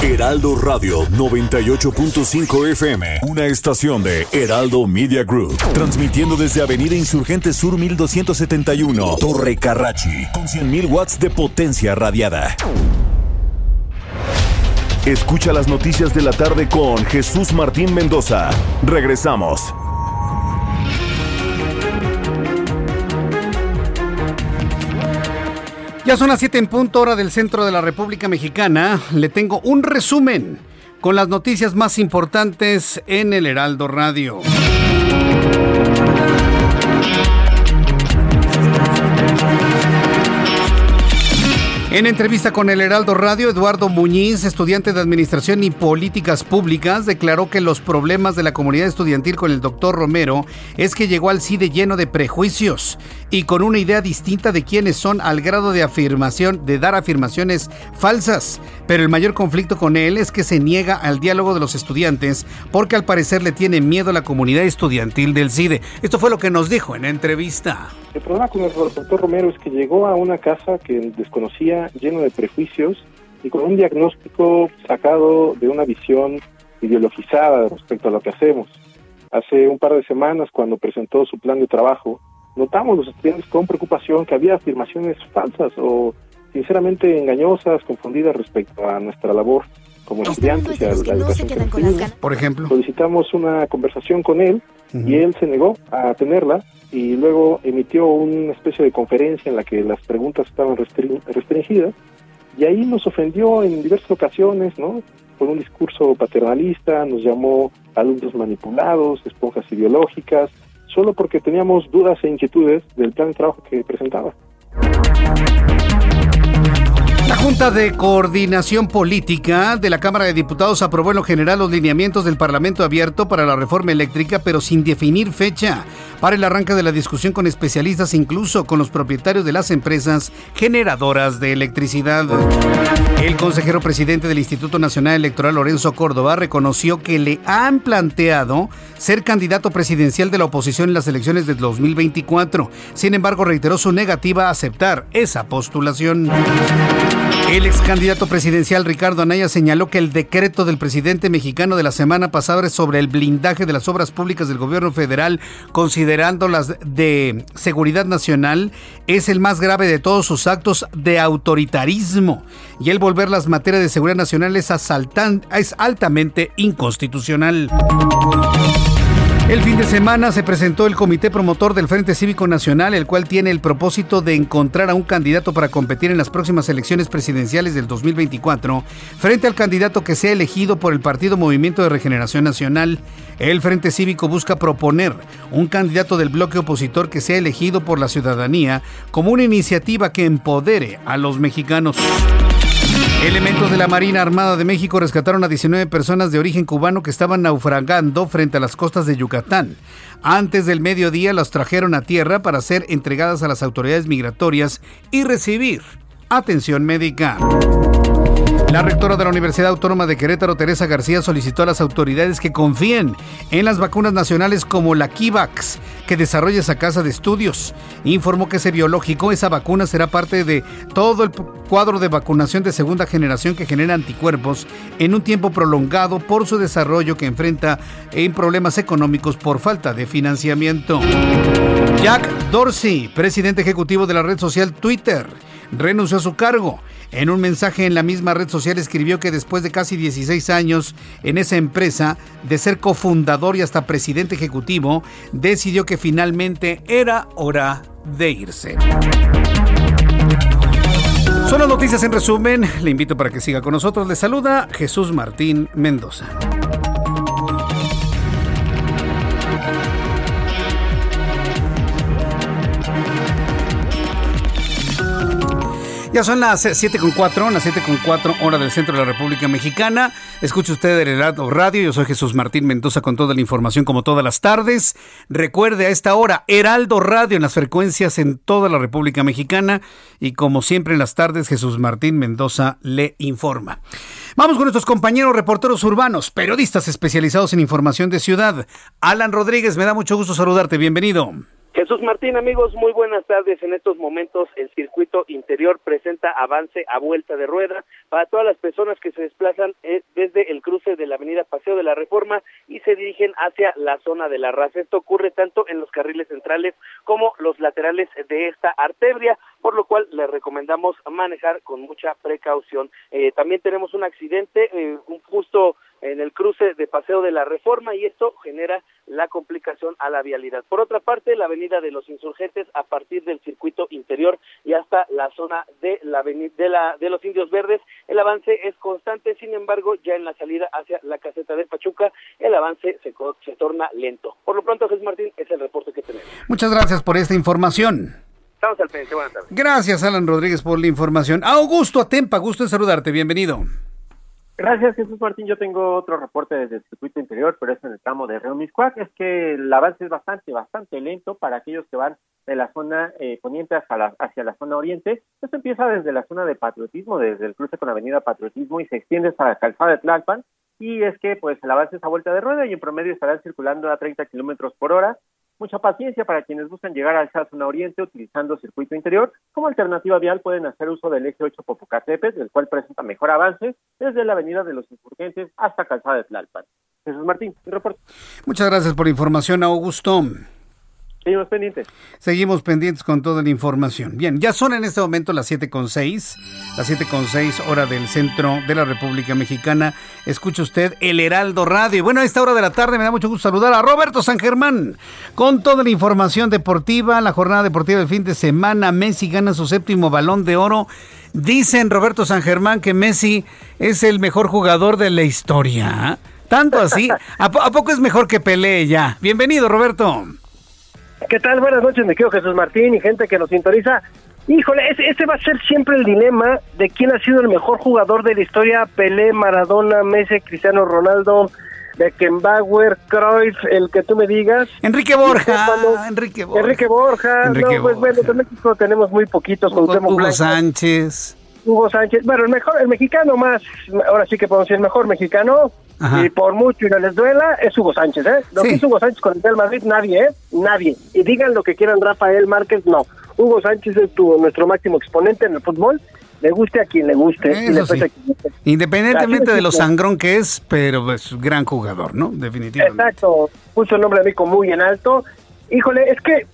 Heraldo Radio 98.5 FM, una estación de Heraldo Media Group, transmitiendo desde Avenida Insurgentes Sur 1271, Torre Carrachi, con 100.000 watts de potencia radiada. Escucha las noticias de la tarde con Jesús Martín Mendoza. Regresamos. Ya son las 7 en punto, hora del centro de la República Mexicana. Le tengo un resumen con las noticias más importantes en el Heraldo Radio. En entrevista con el Heraldo Radio, Eduardo Muñiz, estudiante de Administración y Políticas Públicas, declaró que los problemas de la comunidad estudiantil con el doctor Romero es que llegó al CIDE lleno de prejuicios y con una idea distinta de quiénes son, al grado de afirmación, de dar afirmaciones falsas. Pero el mayor conflicto con él es que se niega al diálogo de los estudiantes porque al parecer le tiene miedo a la comunidad estudiantil del CIDE. Esto fue lo que nos dijo en la entrevista. El problema con el doctor Romero es que llegó a una casa que desconocía, lleno de prejuicios y con un diagnóstico sacado de una visión ideologizada respecto a lo que hacemos. Hace un par de semanas, cuando presentó su plan de trabajo, notamos los estudiantes con preocupación que había afirmaciones falsas o sinceramente engañosas, confundidas respecto a nuestra labor como estudiantes y a la educación. Por ejemplo, solicitamos una conversación con él y él se negó a tenerla, y luego emitió una especie de conferencia en la que las preguntas estaban restringidas, y ahí nos ofendió en diversas ocasiones, ¿no? Con un discurso paternalista, nos llamó alumnos manipulados, esponjas ideológicas, solo porque teníamos dudas e inquietudes del plan de trabajo que presentaba. La Junta de Coordinación Política de la Cámara de Diputados aprobó en lo general los lineamientos del Parlamento Abierto para la reforma eléctrica, pero sin definir fecha para el arranque de la discusión con especialistas, incluso con los propietarios de las empresas generadoras de electricidad. El consejero presidente del Instituto Nacional Electoral, Lorenzo Córdoba, reconoció que le han planteado ser candidato presidencial de la oposición en las elecciones de 2024. Sin embargo, reiteró su negativa a aceptar esa postulación. El ex candidato presidencial Ricardo Anaya señaló que el decreto del presidente mexicano de la semana pasada sobre el blindaje de las obras públicas del gobierno federal, considerando las de seguridad nacional, es el más grave de todos sus actos de autoritarismo, y el volver las materias de seguridad nacional es altamente inconstitucional. El fin de semana se presentó el comité promotor del Frente Cívico Nacional, el cual tiene el propósito de encontrar a un candidato para competir en las próximas elecciones presidenciales del 2024 frente al candidato que sea elegido por el Partido Movimiento de Regeneración Nacional. El Frente Cívico busca proponer un candidato del bloque opositor que sea elegido por la ciudadanía como una iniciativa que empodere a los mexicanos. Elementos de la Marina Armada de México rescataron a 19 personas de origen cubano que estaban naufragando frente a las costas de Yucatán. Antes del mediodía las trajeron a tierra para ser entregadas a las autoridades migratorias y recibir atención médica. La rectora de la Universidad Autónoma de Querétaro, Teresa García, solicitó a las autoridades que confíen en las vacunas nacionales como la Kivax, que desarrolla esa casa de estudios. Informó que ese biológico, esa vacuna, será parte de todo el cuadro de vacunación de segunda generación que genera anticuerpos en un tiempo prolongado por su desarrollo que enfrenta en problemas económicos por falta de financiamiento. Jack Dorsey, presidente ejecutivo de la red social Twitter, renunció a su cargo. En un mensaje en la misma red social escribió que después de casi 16 años en esa empresa, de ser cofundador y hasta presidente ejecutivo, decidió que finalmente era hora de irse. Son las noticias en resumen. Le invito para que siga con nosotros. Le saluda Jesús Martín Mendoza. Ya son las 7:04, las 7:04 hora del centro de la República Mexicana. Escuche usted el Heraldo Radio. Yo soy Jesús Martín Mendoza con toda la información como todas las tardes. Recuerde a esta hora, Heraldo Radio en las frecuencias en toda la República Mexicana. Y como siempre en las tardes, Jesús Martín Mendoza le informa. Vamos con nuestros compañeros reporteros urbanos, periodistas especializados en información de ciudad. Alan Rodríguez, me da mucho gusto saludarte. Bienvenido. Jesús Martín, amigos, muy buenas tardes. En estos momentos el circuito interior presenta avance a vuelta de rueda para todas las personas que se desplazan desde el cruce de la avenida Paseo de la Reforma y se dirigen hacia la zona de La Raza. Esto ocurre tanto en los carriles centrales como los laterales de esta arteria, por lo cual les recomendamos manejar con mucha precaución. También tenemos un accidente justo en el cruce de Paseo de la Reforma y esto genera la complicación a la vialidad. Por otra parte, la avenida de los Insurgentes a partir del circuito interior y hasta la zona de la avenida de los Indios Verdes, el avance es constante. Sin embargo, ya en la salida hacia la caseta de Pachuca, el avance se torna lento. Por lo pronto, Jesús Martín, es el reporte que tenemos. Muchas gracias por esta información. Estamos al pendiente, buenas tardes. Gracias, Alan Rodríguez, por la información. Augusto Atempa, gusto en saludarte, bienvenido. Gracias, Jesús Martín. Yo tengo otro reporte desde el circuito interior, pero es en el tramo de Reomiscuac. Es que el avance es bastante lento para aquellos que van de la zona poniente hacia la zona oriente. Esto empieza desde la zona de Patriotismo, desde el cruce con la avenida Patriotismo y se extiende hasta la calzada de Tlalpan. Y es que pues el avance es a vuelta de rueda y en promedio estarán circulando a 30 kilómetros por hora. Mucha paciencia para quienes buscan llegar a la zona oriente utilizando circuito interior. Como alternativa vial pueden hacer uso del eje 8 Popocatépetl, el cual presenta mejor avance desde la avenida de los Insurgentes hasta calzada de Tlalpan. Jesús Martín, el reporte. Muchas gracias por la información, Augusto. Seguimos pendientes. Seguimos pendientes con toda la información. Bien, ya son en este momento las 7:06, las 7:06 hora del centro de la República Mexicana. Escucha usted el Heraldo Radio. Y bueno, a esta hora de la tarde me da mucho gusto saludar a Roberto San Germán con toda la información deportiva, la jornada deportiva del fin de semana. Messi gana su 7º Balón de Oro. Dicen, Roberto San Germán, que Messi es el mejor jugador de la historia. Tanto así, ¿a poco es mejor que Pelé ya? Bienvenido, Roberto. ¿Qué tal? Buenas noches, me quedo Jesús Martín y gente que nos sintoniza. Híjole, ese va a ser siempre el dilema de quién ha sido el mejor jugador de la historia. Pelé, Maradona, Messi, Cristiano Ronaldo, Beckenbauer, Cruyff, el que tú me digas. Enrique Borja. Pues bueno, en México tenemos muy poquitos. Hugo Sánchez. Bueno, el mexicano más, ahora sí que podemos decir el mejor mexicano. Ajá. Y por mucho y no les duela, es Hugo Sánchez, ¿eh? Lo sí. Que hizo Hugo Sánchez con el Real Madrid, nadie, ¿eh? Nadie. Y digan lo que quieran, Rafael Márquez, no. Hugo Sánchez es nuestro máximo exponente en el fútbol. Le guste a quien le guste. Y le pese a quien le guste. Independientemente de lo sangrón que es, pero es un gran jugador, ¿no? Definitivamente. Exacto. Puso el nombre de México muy en alto. Híjole, es que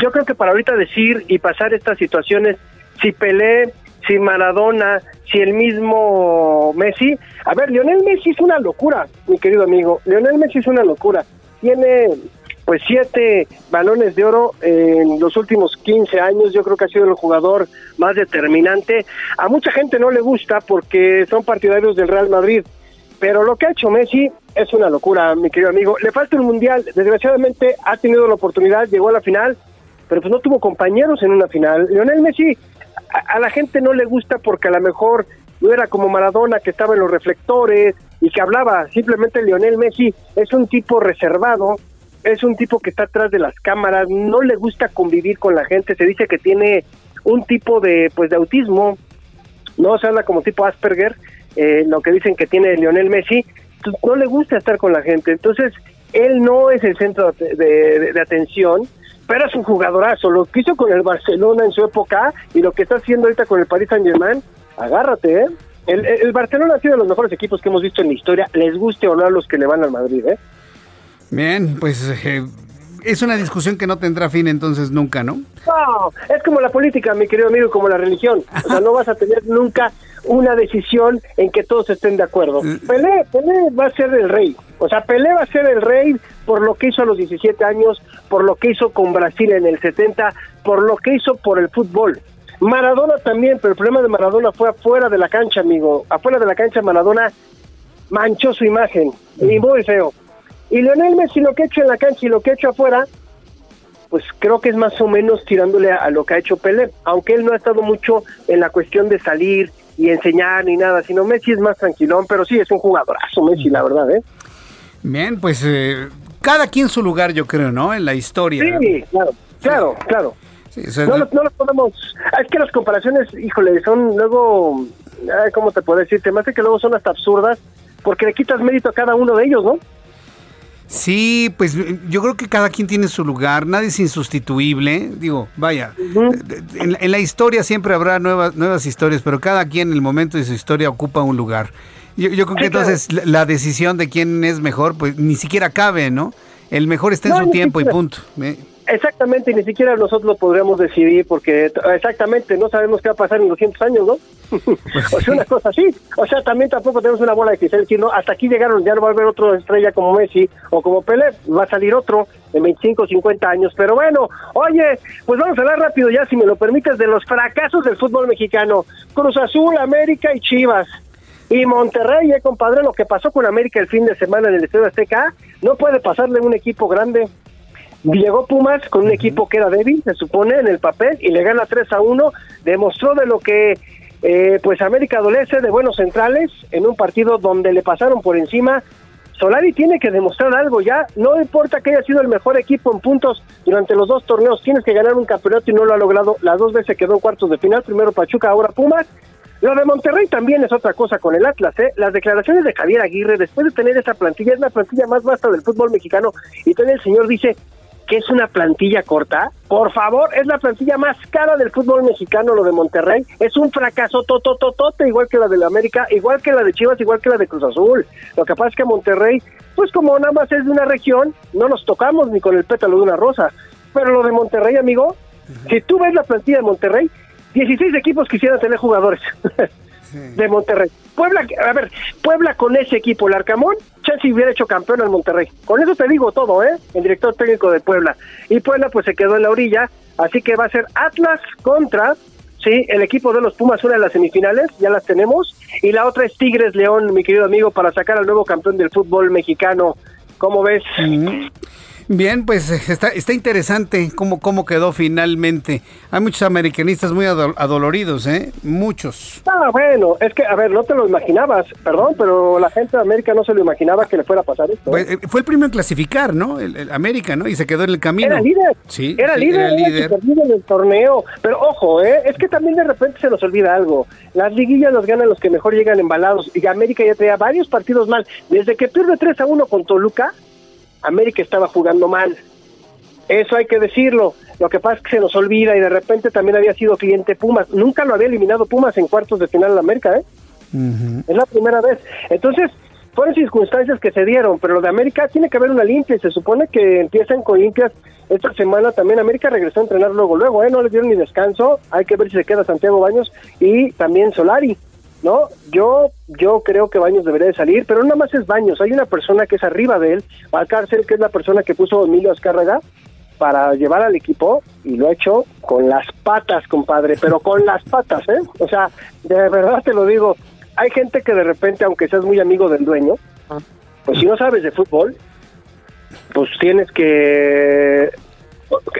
yo creo que para ahorita decir y pasar estas situaciones, si Pelé, si Maradona, si el mismo Messi... A ver, Lionel Messi es una locura, mi querido amigo. Lionel Messi es una locura. Tiene, pues, 7 balones de oro en los últimos 15 años. Yo creo que ha sido el jugador más determinante. A mucha gente no le gusta porque son partidarios del Real Madrid. Pero lo que ha hecho Messi es una locura, mi querido amigo. Le falta el Mundial. Desgraciadamente ha tenido la oportunidad, llegó a la final, pero pues no tuvo compañeros en una final. Lionel Messi... a la gente no le gusta porque a lo mejor no era como Maradona, que estaba en los reflectores y que hablaba. Simplemente Lionel Messi es un tipo reservado, es un tipo que está atrás de las cámaras, no le gusta convivir con la gente. Se dice que tiene un tipo de, pues, de autismo, no se habla como tipo Asperger, lo que dicen que tiene Lionel Messi. No le gusta estar con la gente, entonces él no es el centro de atención, pero es un jugadorazo. Lo que hizo con el Barcelona en su época y lo que está haciendo ahorita con el Paris Saint-Germain, agárrate, ¿eh? El Barcelona ha sido de los mejores equipos que hemos visto en la historia, les guste o no a los que le van al Madrid, ¿eh? Bien, pues es una discusión que no tendrá fin entonces nunca, ¿no? No, es como la política, mi querido amigo, como la religión. O sea, no vas a tener nunca una decisión en que todos estén de acuerdo. Pelé va a ser el rey. O sea, Pelé va a ser el rey por lo que hizo a los 17 años, por lo que hizo con Brasil en el 70, por lo que hizo por el fútbol. Maradona también, pero el problema de Maradona fue afuera de la cancha, amigo. Afuera de la cancha Maradona manchó su imagen, y muy feo. Y Lionel Messi, lo que ha hecho en la cancha y lo que ha hecho afuera, pues creo que es más o menos tirándole a lo que ha hecho Pelé, aunque él no ha estado mucho en la cuestión de salir y enseñar ni nada, sino Messi es más tranquilón, pero sí es un jugadorazo Messi, la verdad, ¿eh? Bien, pues cada quien su lugar, yo creo, ¿no? En la historia. Sí, claro, claro, claro. Sí, o sea, no lo podemos... Es que las comparaciones, híjole, son luego... Ay, ¿cómo te puedo decir? Te me hace que luego son hasta absurdas, porque le quitas mérito a cada uno de ellos, ¿no? Sí, pues yo creo que cada quien tiene su lugar, nadie es insustituible, digo, vaya, en la historia siempre habrá nuevas historias, pero cada quien en el momento de su historia ocupa un lugar. Yo creo que entonces la decisión de quién es mejor, pues ni siquiera cabe, ¿no? El mejor está en su tiempo siquiera. Y punto. Exactamente, ni siquiera nosotros lo podríamos decidir porque exactamente no sabemos qué va a pasar en 200 años, ¿no? Pues o sea, una cosa así. O sea, también tampoco tenemos una bola de cristal, sino hasta aquí llegaron, ya no va a haber otra estrella como Messi o como Pelé, va a salir otro en 25 o 50 años. Pero bueno, oye, pues vamos a hablar rápido ya, si me lo permites, de los fracasos del fútbol mexicano. Cruz Azul, América y Chivas. Y Monterrey, compadre, lo que pasó con América el fin de semana en el Estadio Azteca, no puede pasarle un equipo grande. Llegó Pumas con un equipo que era débil, se supone, en el papel, y le gana 3-1. Demostró de lo que pues América adolece de buenos centrales en un partido donde le pasaron por encima. Solari tiene que demostrar algo ya, no importa que haya sido el mejor equipo en puntos durante los dos torneos, tienes que ganar un campeonato y no lo ha logrado. Las dos veces quedó en cuartos de final, primero Pachuca, ahora Pumas. Lo de Monterrey también es otra cosa con el Atlas, ¿eh? Las declaraciones de Javier Aguirre, después de tener esa plantilla, es la plantilla más vasta del fútbol mexicano, y todavía el señor dice que es una plantilla corta. Por favor, es la plantilla más cara del fútbol mexicano, lo de Monterrey. Es un fracaso totototote, igual que la de la América, igual que la de Chivas, igual que la de Cruz Azul. Lo que pasa es que Monterrey, pues como nada más es de una región, no nos tocamos ni con el pétalo de una rosa. Pero lo de Monterrey, amigo, si tú ves la plantilla de Monterrey, 16 equipos quisieran tener jugadores de Monterrey. Puebla, a ver, Puebla con ese equipo, el Arcamón, Chelsea hubiera hecho campeón al Monterrey. Con eso te digo todo, ¿eh? El director técnico de Puebla. Y Puebla, pues, se quedó en la orilla, así que va a ser Atlas contra, sí, el equipo de los Pumas, una de las semifinales, ya las tenemos, y la otra es Tigres León, mi querido amigo, para sacar al nuevo campeón del fútbol mexicano. ¿Cómo ves? Bien, pues está interesante cómo quedó finalmente. Hay muchos americanistas muy adoloridos, ¿eh? Muchos. Ah, bueno, es que, a ver, no te lo imaginabas, perdón, pero la gente de América no se lo imaginaba que le fuera a pasar esto. Pues, fue el primero en clasificar, ¿no? El América, ¿no? Y se quedó en el camino. Era líder. Sí, era líder. Se perdió en el torneo. Pero ojo, es que también de repente se nos olvida algo. Las liguillas las ganan los que mejor llegan embalados. Y América ya traía varios partidos mal. Desde que pierde 3-1 con Toluca, América estaba jugando mal, eso hay que decirlo. Lo que pasa es que se nos olvida, y de repente también había sido cliente Pumas, nunca lo había eliminado Pumas en cuartos de final en América, Es la primera vez. Entonces, fueron circunstancias que se dieron, pero lo de América tiene que haber una limpia, y se supone que empiezan con limpias esta semana también. América regresó a entrenar luego, no le dieron ni descanso, hay que ver si se queda Santiago Baños y también Solari. No, yo creo que Baños debería de salir, pero nada más es Baños, hay una persona que es arriba de él, Valcárcel, que es la persona que puso Emilio Azcárraga para llevar al equipo, y lo ha hecho con las patas, compadre, pero con las patas, o sea, de verdad te lo digo. Hay gente que de repente, aunque seas muy amigo del dueño, pues si no sabes de fútbol, pues tienes que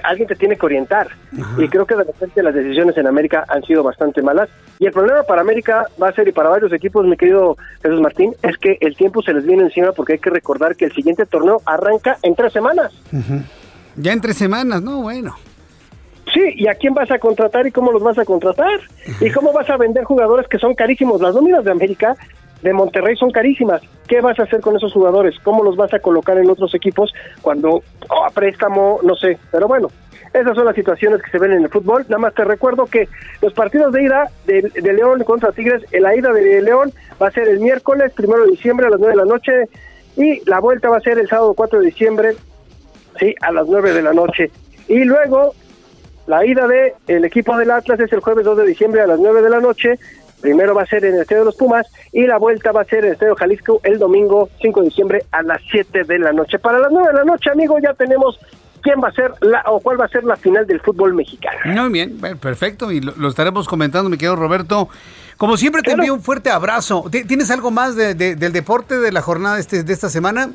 alguien te tiene que orientar. Ajá. Y creo que de repente las decisiones en América han sido bastante malas. Y el problema para América va a ser, y para varios equipos, mi querido Jesús Martín, es que el tiempo se les viene encima, porque hay que recordar que el siguiente torneo arranca en 3 semanas. Uh-huh. Ya en 3 semanas, ¿no? Bueno. Sí, ¿y a quién vas a contratar y cómo los vas a contratar? ¿Y cómo vas a vender jugadores que son carísimos? Las nóminas de América, de Monterrey, son carísimas. ¿Qué vas a hacer con esos jugadores? ¿Cómo los vas a colocar en otros equipos cuando a préstamo? No sé, pero bueno, esas son las situaciones que se ven en el fútbol. Nada más te recuerdo que los partidos de ida de León contra Tigres, la ida de León va a ser el miércoles 1 de diciembre a las 9 de la noche, y la vuelta va a ser el sábado 4 de diciembre, sí, a las 9 de la noche. Y luego la ida del equipo del Atlas es el jueves 2 de diciembre a las 9 de la noche. Primero va a ser en el Estadio de los Pumas, y la vuelta va a ser en el Estadio Jalisco el domingo 5 de diciembre a las 7 de la noche. Para las 9 de la noche, amigo, ya tenemos quién va a ser cuál va a ser la final del fútbol mexicano. Muy bien, perfecto, y lo estaremos comentando, mi querido Roberto. Como siempre, te envío un fuerte abrazo. ¿Tienes algo más del deporte de la jornada de esta semana?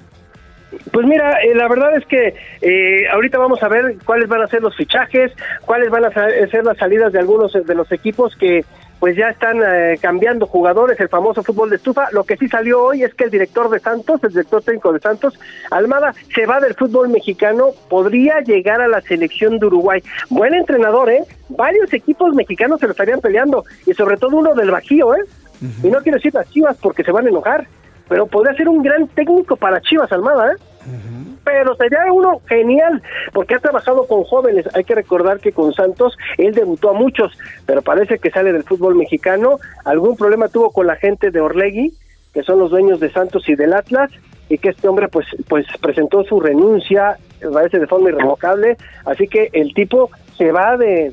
Pues mira, la verdad es que ahorita vamos a ver cuáles van a ser los fichajes, cuáles van a ser las salidas de algunos de los equipos que pues ya están cambiando jugadores, el famoso fútbol de estufa. Lo que sí salió hoy es que el director técnico de Santos, Almada, se va del fútbol mexicano, podría llegar a la selección de Uruguay. Buen entrenador, ¿eh? Varios equipos mexicanos se lo estarían peleando, y sobre todo uno del Bajío, ¿eh? Uh-huh. Y no quiero decir las Chivas porque se van a enojar, pero podría ser un gran técnico para Chivas, Almada, ¿eh? Uh-huh. Pero sería uno genial, porque ha trabajado con jóvenes. Hay que recordar que con Santos él debutó a muchos, pero parece que sale del fútbol mexicano. Algún problema tuvo con la gente de Orlegui, que son los dueños de Santos y del Atlas, y que este hombre pues presentó su renuncia, parece de forma irrevocable. Así que el tipo se va de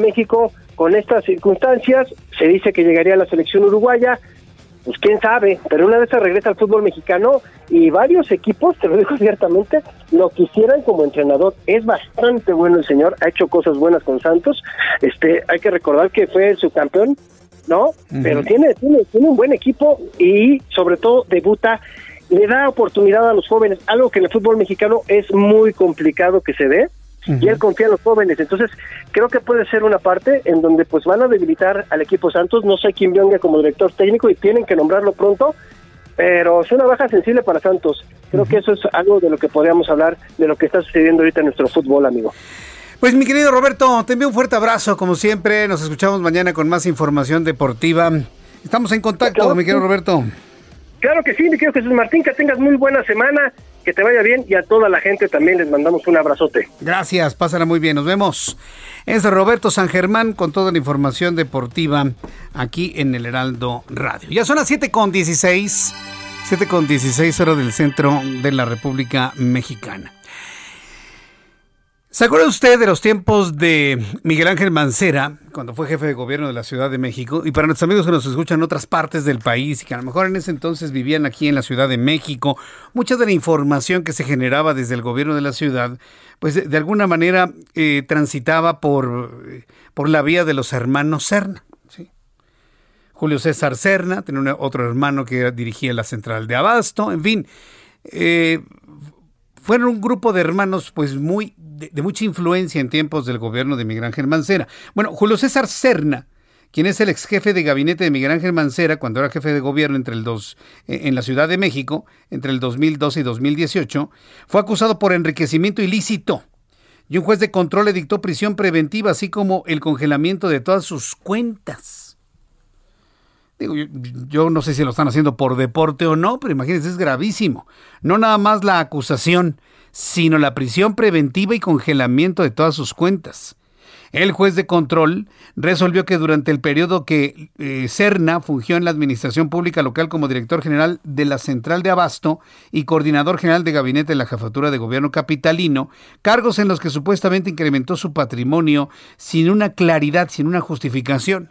México con estas circunstancias. Se dice que llegaría a la selección uruguaya. Pues quién sabe, pero una vez se regresa al fútbol mexicano, y varios equipos, te lo digo ciertamente, lo quisieran como entrenador. Es bastante bueno el señor, ha hecho cosas buenas con Santos. Hay que recordar que fue el subcampeón, ¿no? Uh-huh. Pero tiene un buen equipo, y sobre todo debuta, le da oportunidad a los jóvenes, algo que en el fútbol mexicano es muy complicado que se dé. Uh-huh. Y él confía en los jóvenes, entonces creo que puede ser una parte en donde pues van a debilitar al equipo Santos. No sé quién venga como director técnico, y tienen que nombrarlo pronto, pero es una baja sensible para Santos. Creo que eso es algo de lo que podríamos hablar, de lo que está sucediendo ahorita en nuestro fútbol, amigo. Pues mi querido Roberto, te envío un fuerte abrazo, como siempre, nos escuchamos mañana con más información deportiva. Estamos en contacto, claro, mi querido Roberto. Claro que sí, mi querido Jesús Martín, que tengas muy buena semana, que te vaya bien, y a toda la gente también les mandamos un abrazote. Gracias, pásala muy bien, nos vemos. Es Roberto San Germán con toda la información deportiva aquí en el Heraldo Radio. Ya son las 7:16, 7:16 horas del centro de la República Mexicana. ¿Se acuerda usted de los tiempos de Miguel Ángel Mancera, cuando fue jefe de gobierno de la Ciudad de México? Y para nuestros amigos que nos escuchan en otras partes del país y que a lo mejor en ese entonces vivían aquí en la Ciudad de México, mucha de la información que se generaba desde el gobierno de la ciudad, pues de alguna manera transitaba por la vía de los hermanos Cerna, ¿sí? Julio César Cerna, tenía otro hermano que dirigía la central de Abasto, en fin. Fueron un grupo de hermanos pues muy de mucha influencia en tiempos del gobierno de Miguel Ángel Mancera. Bueno, Julio César Cerna, quien es el ex jefe de gabinete de Miguel Ángel Mancera cuando era jefe de gobierno en la Ciudad de México entre el 2012 y 2018, fue acusado por enriquecimiento ilícito, y un juez de control le dictó prisión preventiva, así como el congelamiento de todas sus cuentas. Digo, yo no sé si lo están haciendo por deporte o no, pero imagínense, es gravísimo. No nada más la acusación, sino la prisión preventiva y congelamiento de todas sus cuentas. El juez de control resolvió que durante el periodo que Cerna fungió en la Administración Pública Local como director general de la Central de Abasto y coordinador general de gabinete de la Jefatura de Gobierno Capitalino, cargos en los que supuestamente incrementó su patrimonio sin una claridad, sin una justificación.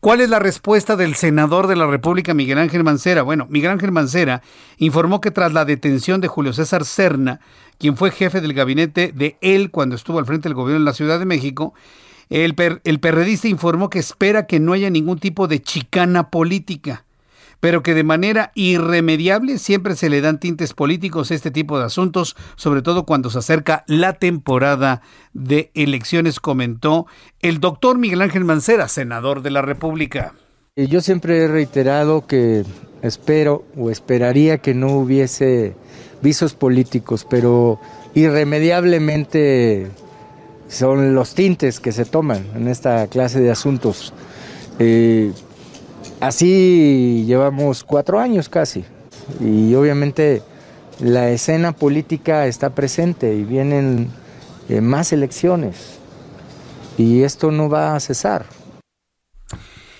¿Cuál es la respuesta del senador de la República, Miguel Ángel Mancera? Bueno, Miguel Ángel Mancera informó que tras la detención de Julio César Cerna, quien fue jefe del gabinete de él cuando estuvo al frente del gobierno de la Ciudad de México, el perredista informó que espera que no haya ningún tipo de chicana política, pero que de manera irremediable siempre se le dan tintes políticos a este tipo de asuntos, sobre todo cuando se acerca la temporada de elecciones, comentó el doctor Miguel Ángel Mancera, senador de la República. Yo siempre he reiterado que espero o esperaría que no hubiese visos políticos, pero irremediablemente son los tintes que se toman en esta clase de asuntos. Así llevamos 4 años casi, y obviamente la escena política está presente y vienen más elecciones, y esto no va a cesar.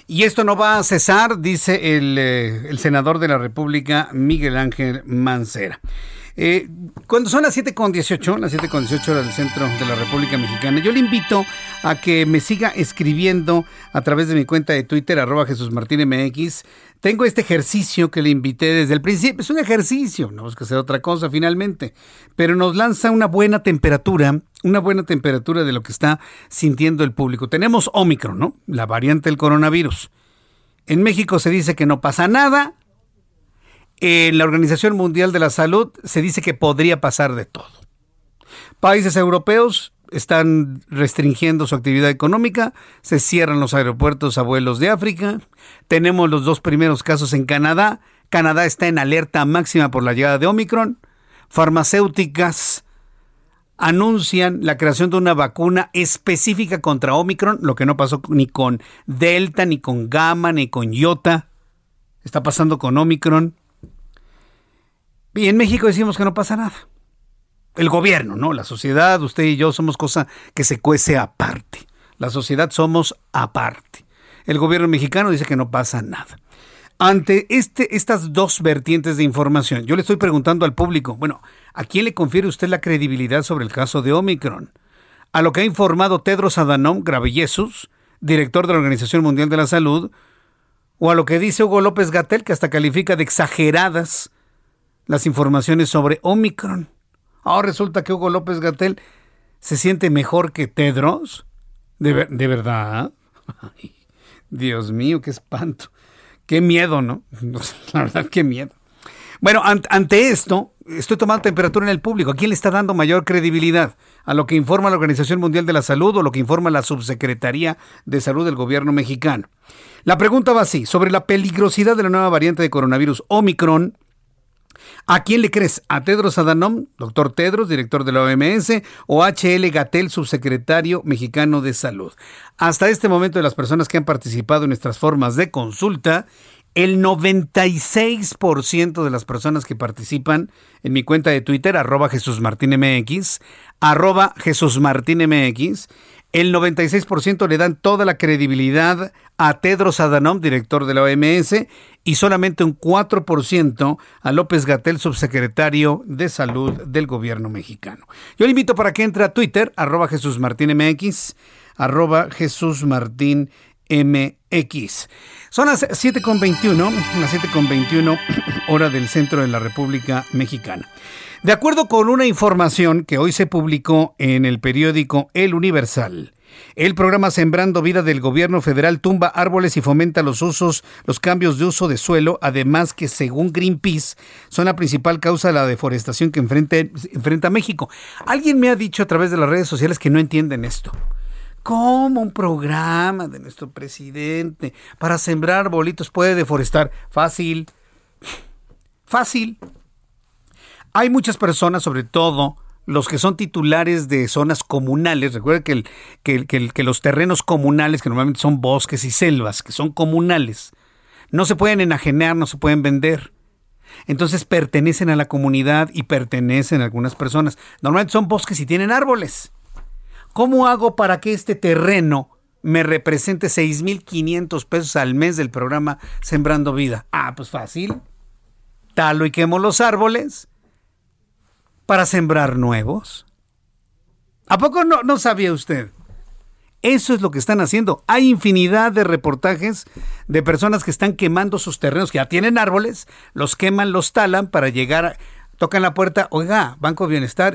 Y esto no va a cesar, dice el senador de la República, Miguel Ángel Mancera. Cuando son las 7:18, las 7:18 horas del centro de la República Mexicana, yo le invito a que me siga escribiendo a través de mi cuenta de Twitter, @JesusMartinMX. Tengo este ejercicio que le invité desde el principio. Es un ejercicio, no es que sea otra cosa finalmente, pero nos lanza una buena temperatura de lo que está sintiendo el público. Tenemos Omicron, ¿no? La variante del coronavirus. En México se dice que no pasa nada. En la Organización Mundial de la Salud se dice que podría pasar de todo. Países europeos están restringiendo su actividad económica, se cierran los aeropuertos a vuelos de África. Tenemos los 2 primeros casos en Canadá. Canadá está en alerta máxima por la llegada de Omicron. Farmacéuticas anuncian la creación de una vacuna específica contra Omicron, lo que no pasó ni con Delta, ni con Gamma, ni con Iota. Está pasando con Omicron. Y en México decimos que no pasa nada. El gobierno, ¿no? La sociedad, usted y yo somos cosa que se cuece aparte. La sociedad somos aparte. El gobierno mexicano dice que no pasa nada. Ante estas 2 vertientes de información, yo le estoy preguntando al público, bueno, ¿a quién le confiere usted la credibilidad sobre el caso de Omicron? A lo que ha informado Tedros Adhanom Ghebreyesus, director de la Organización Mundial de la Salud, o a lo que dice Hugo López-Gatell, que hasta califica de exageradas las informaciones sobre Omicron. Ahora resulta que Hugo López-Gatell se siente mejor que Tedros. ¿De verdad? Ay, Dios mío, qué espanto. Qué miedo, ¿no? La verdad, qué miedo. Bueno, ante esto, estoy tomando temperatura en el público. ¿A quién le está dando mayor credibilidad? ¿A lo que informa la Organización Mundial de la Salud o lo que informa la Subsecretaría de Salud del gobierno mexicano? La pregunta va así. Sobre la peligrosidad de la nueva variante de coronavirus Omicron, ¿a quién le crees? ¿A Tedros Adhanom, doctor Tedros, director de la OMS, o H.L. Gatell, subsecretario mexicano de Salud? Hasta este momento, de las personas que han participado en nuestras formas de consulta, el 96% de las personas que participan en mi cuenta de Twitter, @JesusMartinMX, @JesusMartinMX, el 96% le dan toda la credibilidad a Tedros Adhanom, director de la OMS, y solamente un 4% a López-Gatell, subsecretario de Salud del gobierno mexicano. Yo le invito para que entre a Twitter, @JesusMartinMX, @JesusMartinMX. Son las 7:21, las 7:21 hora del centro de la República Mexicana. De acuerdo con una información que hoy se publicó en el periódico El Universal, el programa Sembrando Vida del gobierno federal tumba árboles y fomenta los cambios de uso de suelo, además que, según Greenpeace, son la principal causa de la deforestación que enfrenta México. Alguien me ha dicho a través de las redes sociales que no entienden esto. ¿Cómo un programa de nuestro presidente para sembrar arbolitos puede deforestar? Fácil. Fácil. Hay muchas personas, sobre todo los que son titulares de zonas comunales. Recuerden que los terrenos comunales, que normalmente son bosques y selvas, que son comunales, no se pueden enajenar, no se pueden vender. Entonces pertenecen a la comunidad y pertenecen a algunas personas. Normalmente son bosques y tienen árboles. ¿Cómo hago para que este terreno me represente $6,500 al mes del programa Sembrando Vida? Ah, pues fácil. Talo y quemo los árboles para sembrar nuevos. ¿A poco no sabía usted? Eso es lo que están haciendo. Hay infinidad de reportajes de personas que están quemando sus terrenos, que ya tienen árboles, los queman, los talan para llegar tocan la puerta. Oiga, Banco de Bienestar,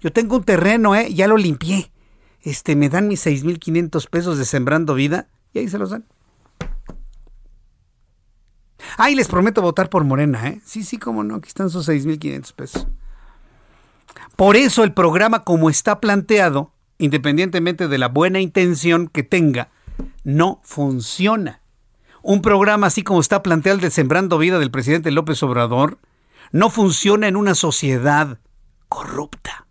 yo tengo un terreno, ya lo limpié. Me dan mis $6,500 de Sembrando Vida, y ahí se los dan. Ay, les prometo votar por Morena, ¿eh? Sí, sí, cómo no, aquí están sus 6,500 pesos. Por eso el programa como está planteado, independientemente de la buena intención que tenga, no funciona. Un programa así como está planteado el de Sembrando Vida del presidente López Obrador no funciona en una sociedad corrupta.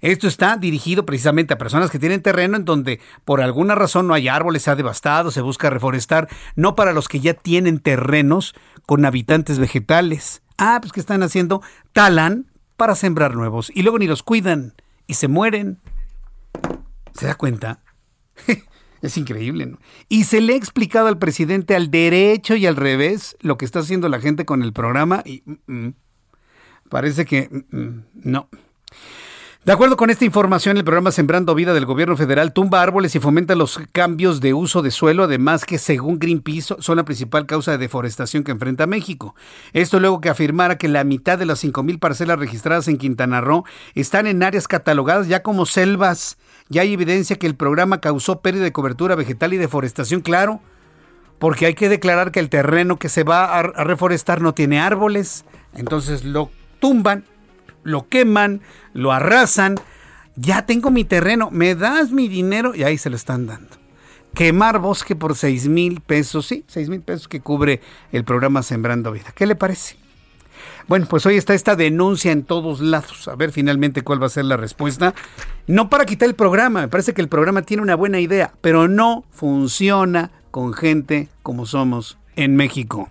Esto está dirigido precisamente a personas que tienen terreno en donde por alguna razón no hay árboles, se ha devastado, se busca reforestar, no para los que ya tienen terrenos con habitantes vegetales. Ah, pues ¿qué están haciendo? Talan para sembrar nuevos y luego ni los cuidan y se mueren. ¿Se da cuenta? Es increíble, ¿no? Y se le ha explicado al presidente al derecho y al revés lo que está haciendo la gente con el programa y parece que no. De acuerdo con esta información, el programa Sembrando Vida del gobierno federal tumba árboles y fomenta los cambios de uso de suelo, además que según Greenpeace son la principal causa de deforestación que enfrenta México. Esto luego que afirmara que la mitad de las 5,000 parcelas registradas en Quintana Roo están en áreas catalogadas ya como selvas. Ya hay evidencia que el programa causó pérdida de cobertura vegetal y deforestación, claro, porque hay que declarar que el terreno que se va a reforestar no tiene árboles, entonces lo tumban. Lo queman, lo arrasan, ya tengo mi terreno, me das mi dinero y ahí se lo están dando. Quemar bosque por 6,000 pesos, sí, 6,000 pesos que cubre el programa Sembrando Vida. ¿Qué le parece? Bueno, pues hoy está esta denuncia en todos lados. A ver finalmente cuál va a ser la respuesta. No para quitar el programa, me parece que el programa tiene una buena idea, pero no funciona con gente como somos en México.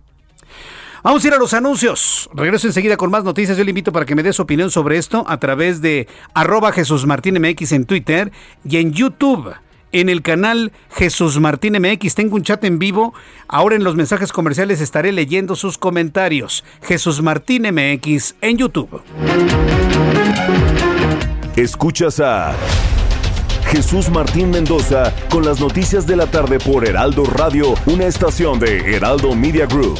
Vamos a ir a los anuncios. Regreso enseguida con más noticias. Yo le invito para que me dé su opinión sobre esto a través de @JesusMartinMX en Twitter y en YouTube. En el canal Jesús Martín MX tengo un chat en vivo. Ahora en los mensajes comerciales estaré leyendo sus comentarios. Jesús Martín MX en YouTube. Escuchas a Jesús Martín Mendoza con las noticias de la tarde por Heraldo Radio, una estación de Heraldo Media Group.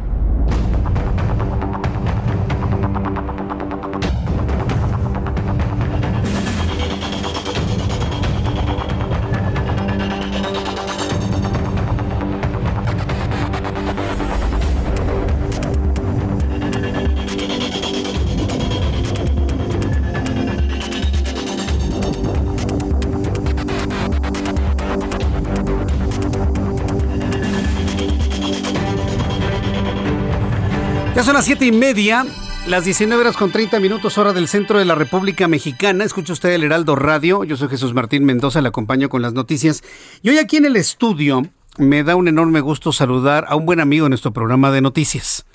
Son las 7:30, las 19:30 hora del centro de la República Mexicana. Escucha usted el Heraldo Radio. Yo soy Jesús Martín Mendoza, le acompaño con las noticias. Y hoy aquí en el estudio me da un enorme gusto saludar a un buen amigo de nuestro programa de noticias.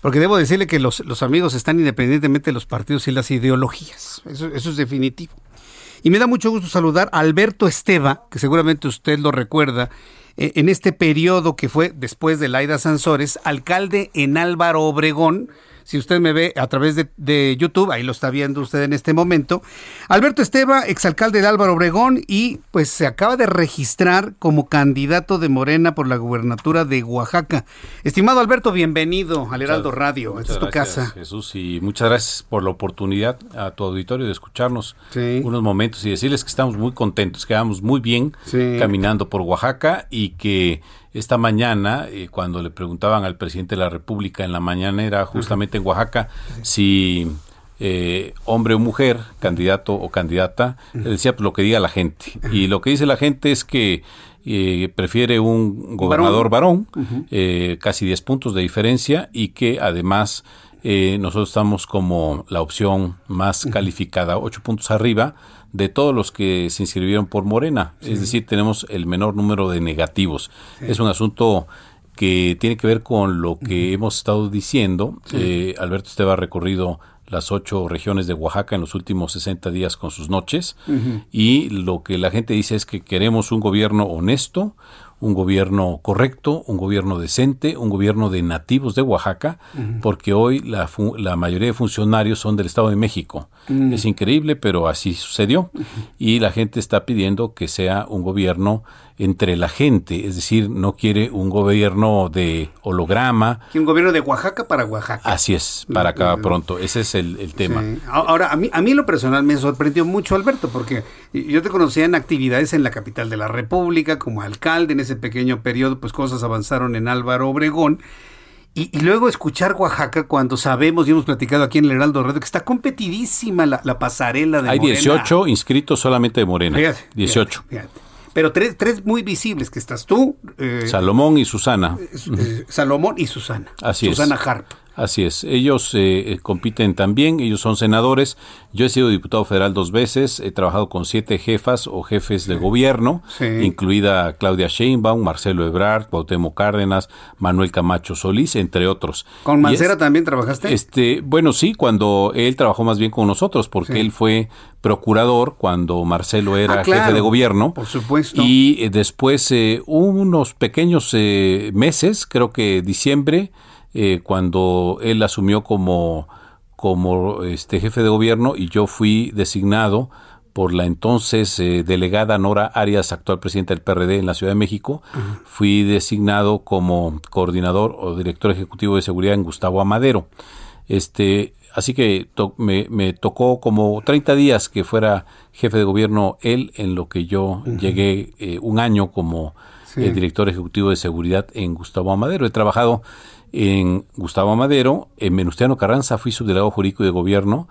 Porque debo decirle que los amigos están independientemente de los partidos y las ideologías. Eso es definitivo. Y me da mucho gusto saludar a Alberto Esteva, que seguramente usted lo recuerda, en este periodo que fue después de Laida Sansores, alcalde en Álvaro Obregón. Si usted me ve a través de YouTube, ahí lo está viendo usted en este momento. Alberto Esteva, exalcalde de Álvaro Obregón, y pues se acaba de registrar como candidato de Morena por la gubernatura de Oaxaca. Estimado Alberto, bienvenido al Heraldo Radio. Esta es tu casa. Jesús, y muchas gracias por la oportunidad a tu auditorio de escucharnos unos momentos y decirles que estamos muy contentos, que vamos muy bien caminando por Oaxaca y que esta mañana, cuando le preguntaban al presidente de la República en la mañanera, justamente en Oaxaca, si hombre o mujer, candidato o candidata, él decía pues, lo que diga la gente. Y lo que dice la gente es que prefiere un gobernador varón, casi 10 puntos de diferencia, y que además nosotros estamos como la opción más calificada, 8 puntos arriba, de todos los que se inscribieron por Morena, es decir, tenemos el menor número de negativos. Es un asunto que tiene que ver con lo que hemos estado diciendo. Alberto Esteva ha recorrido las 8 regiones de Oaxaca en los últimos 60 días con sus noches, y lo que la gente dice es que queremos un gobierno honesto, un gobierno correcto, un gobierno decente, un gobierno de nativos de Oaxaca, porque hoy la mayoría de funcionarios son del Estado de México. Es increíble, pero así sucedió. Y la gente está pidiendo que sea un gobierno entre la gente, es decir, no quiere un gobierno de holograma. Que un gobierno de Oaxaca para Oaxaca. Así es, para acá pronto. Ese es el tema. Sí. Ahora, a mí en lo personal me sorprendió mucho, Alberto, porque yo te conocía en actividades en la capital de la República, como alcalde. En ese pequeño periodo, pues cosas avanzaron en Álvaro Obregón. Y luego escuchar Oaxaca cuando sabemos, y hemos platicado aquí en el Heraldo Radio, que está competidísima la pasarela de Hay Morena. Hay 18 inscritos solamente de Morena. Fíjate, 18. Fíjate. Pero tres muy visibles, que estás tú. Salomón y Susana. Salomón y Susana. Así es. Susana Harp. Así es. Ellos compiten también, ellos son senadores. Yo he sido diputado federal 2 veces, he trabajado con 7 jefes de gobierno, incluida Claudia Sheinbaum, Marcelo Ebrard, Cuauhtémoc Cárdenas, Manuel Camacho Solís, entre otros. ¿Con Mancera también trabajaste? Bueno, sí, cuando él trabajó más bien con nosotros, porque él fue procurador cuando Marcelo era jefe de gobierno. Por supuesto. Y después unos pequeños meses, creo que diciembre, cuando él asumió como jefe de gobierno, y yo fui designado por la entonces delegada Nora Arias, actual presidenta del PRD en la Ciudad de México. Uh-huh. Fui designado como coordinador o director ejecutivo de seguridad en Gustavo Amadero. Así que me tocó como 30 días que fuera jefe de gobierno él, en lo que yo llegué 1 año como director ejecutivo de seguridad en Gustavo Amadero. He trabajado en Gustavo Amadero, en Venustiano Carranza fui subdelegado jurídico de gobierno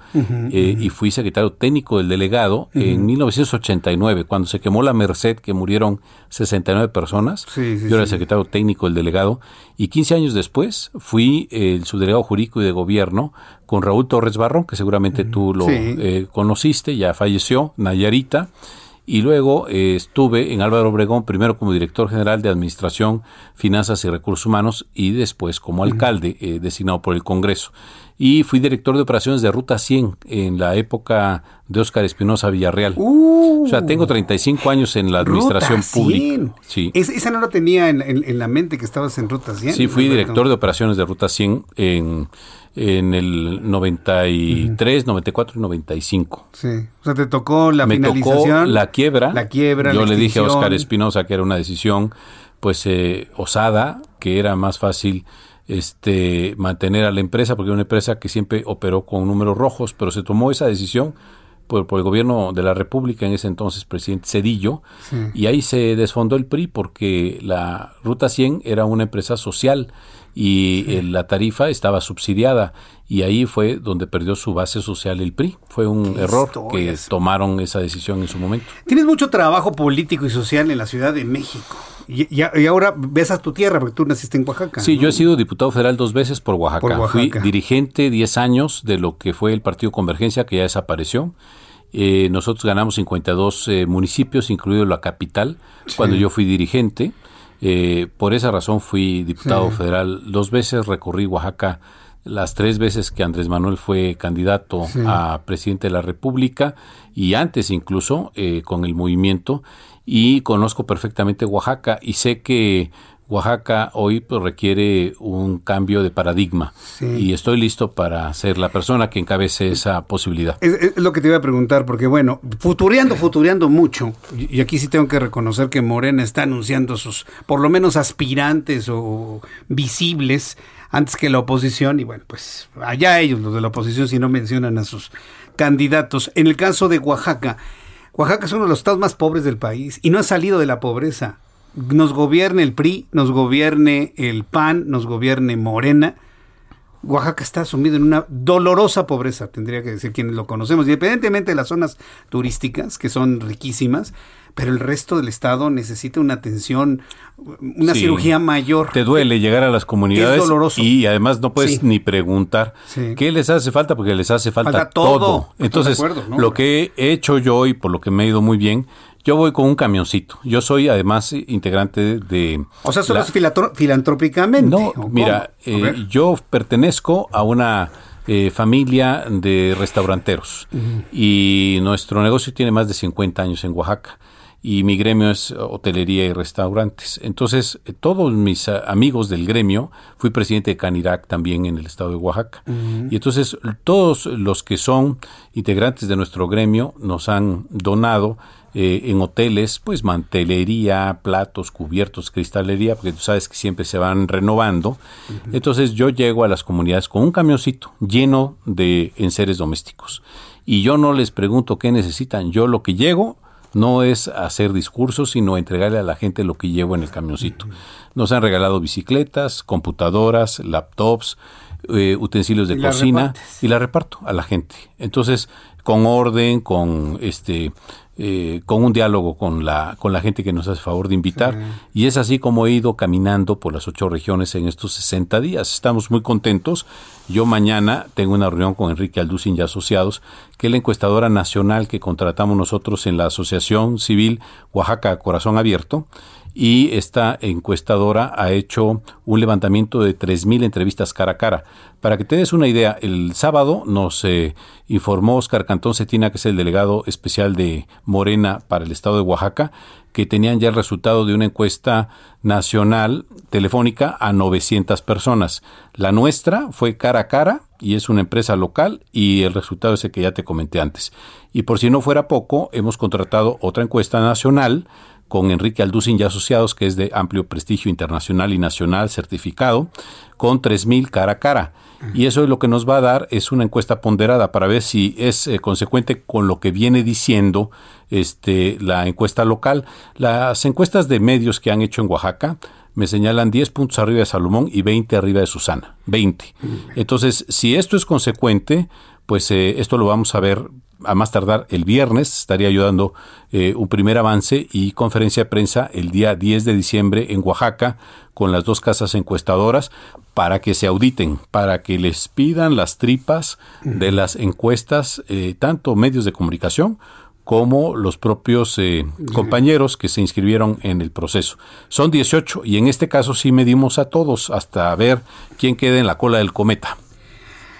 y fui secretario técnico del delegado en 1989, cuando se quemó la Merced, que murieron 69 personas. Yo era secretario técnico del delegado, y 15 años después fui el subdelegado jurídico de gobierno con Raúl Torres Barrón, que seguramente tú lo conociste, ya falleció, Nayarita. Y luego estuve en Álvaro Obregón, primero como director general de Administración, Finanzas y Recursos Humanos, y después como alcalde designado por el Congreso. Y fui director de operaciones de Ruta 100 en la época de Óscar Espinosa Villarreal. O sea, tengo 35 años en la administración pública. Sí. Esa no la tenía en la mente, que estabas en Ruta 100. Sí, fui director de operaciones de Ruta 100 en el 93, 94 y 95. Sí. O sea, te tocó me finalización. Me tocó la quiebra. Yo le dije a Óscar Espinosa que era una decisión pues osada, que era más fácil mantener a la empresa, porque era una empresa que siempre operó con números rojos, pero se tomó esa decisión por el gobierno de la República, en ese entonces presidente Zedillo, y ahí se desfondó el PRI, porque la Ruta 100 era una empresa social y la tarifa estaba subsidiada, y ahí fue donde perdió su base social el PRI. Fue un error que tomaron esa decisión en su momento. Tienes mucho trabajo político y social en la Ciudad de México. Y ahora besas tu tierra, porque tú naciste en Oaxaca. Sí, ¿no? Yo he sido diputado federal 2 veces por Oaxaca. Fui dirigente 10 años de lo que fue el Partido Convergencia, que ya desapareció. Nosotros ganamos 52 municipios, incluido la capital, cuando yo fui dirigente. Por esa razón fui diputado federal 2 veces, recorrí Oaxaca las 3 veces que Andrés Manuel fue candidato a presidente de la República, y antes incluso con el movimiento, y conozco perfectamente Oaxaca, y sé que Oaxaca hoy pues requiere un cambio de paradigma, y estoy listo para ser la persona que encabece esa posibilidad. Es lo que te iba a preguntar, porque bueno, futureando mucho, y aquí sí tengo que reconocer que Morena está anunciando sus, por lo menos, aspirantes o visibles antes que la oposición, y bueno, pues allá ellos, los de la oposición, si no mencionan a sus candidatos. En el caso de Oaxaca es uno de los estados más pobres del país, y no ha salido de la pobreza. Nos gobierne el PRI, nos gobierne el PAN, nos gobierne Morena. Oaxaca está sumido en una dolorosa pobreza, tendría que decir quienes lo conocemos, independientemente de las zonas turísticas, que son riquísimas, pero el resto del estado necesita una atención, una cirugía mayor. Te duele llegar a las comunidades. Es doloroso. Y además no puedes ni preguntar qué les hace falta, porque les hace falta todo. Entonces, ¿no? Lo que he hecho yo, y por lo que me ha ido muy bien, yo voy con un camioncito. Yo soy además integrante de... O sea, solo es filantrópicamente. No, mira, yo pertenezco a una familia de restauranteros, y nuestro negocio tiene más de 50 años en Oaxaca. y mi gremio es hotelería y restaurantes. Entonces, todos mis amigos del gremio, fui presidente de Canirac también en el estado de Oaxaca. Uh-huh. Y entonces, todos los que son integrantes de nuestro gremio nos han donado en hoteles, pues mantelería, platos, cubiertos, cristalería, porque tú sabes que siempre se van renovando. Uh-huh. Entonces, yo llego a las comunidades con un camioncito lleno de enseres domésticos. Y yo no les pregunto qué necesitan. Yo lo que llego no es hacer discursos, sino entregarle a la gente lo que llevo en el camioncito. Nos han regalado bicicletas, computadoras, laptops, utensilios de cocina, y la reparto a la gente. Entonces, con orden, con un diálogo con la gente que nos hace favor de invitar. Uh-huh. Y es así como he ido caminando por las 8 regiones en estos 60 días. Estamos muy contentos. Yo mañana tengo una reunión con Enrique Alducin y Asociados, que es la encuestadora nacional que contratamos nosotros en la Asociación Civil Oaxaca Corazón Abierto. Y esta encuestadora ha hecho un levantamiento de 3,000 entrevistas cara a cara. Para que te des una idea, el sábado nos informó Óscar Cantón Cetina, que es el delegado especial de Morena para el estado de Oaxaca, que tenían ya el resultado de una encuesta nacional telefónica a 900 personas. La nuestra fue cara a cara, y es una empresa local, y el resultado es el que ya te comenté antes. Y por si no fuera poco, hemos contratado otra encuesta nacional con Enrique Alducin y Asociados, que es de amplio prestigio internacional y nacional certificado, con 3,000 cara a cara. Y eso es lo que nos va a dar, es una encuesta ponderada para ver si es consecuente con lo que viene diciendo la encuesta local. Las encuestas de medios que han hecho en Oaxaca me señalan 10 puntos arriba de Salomón y 20 arriba de Susana, 20. Entonces, si esto es consecuente, pues esto lo vamos a ver a más tardar el viernes. Estaría ayudando un primer avance y conferencia de prensa el día 10 de diciembre en Oaxaca con las dos casas encuestadoras para que se auditen, para que les pidan las tripas de las encuestas, tanto medios de comunicación como los propios compañeros que se inscribieron en el proceso. Son 18 y en este caso sí medimos a todos hasta ver quién queda en la cola del cometa.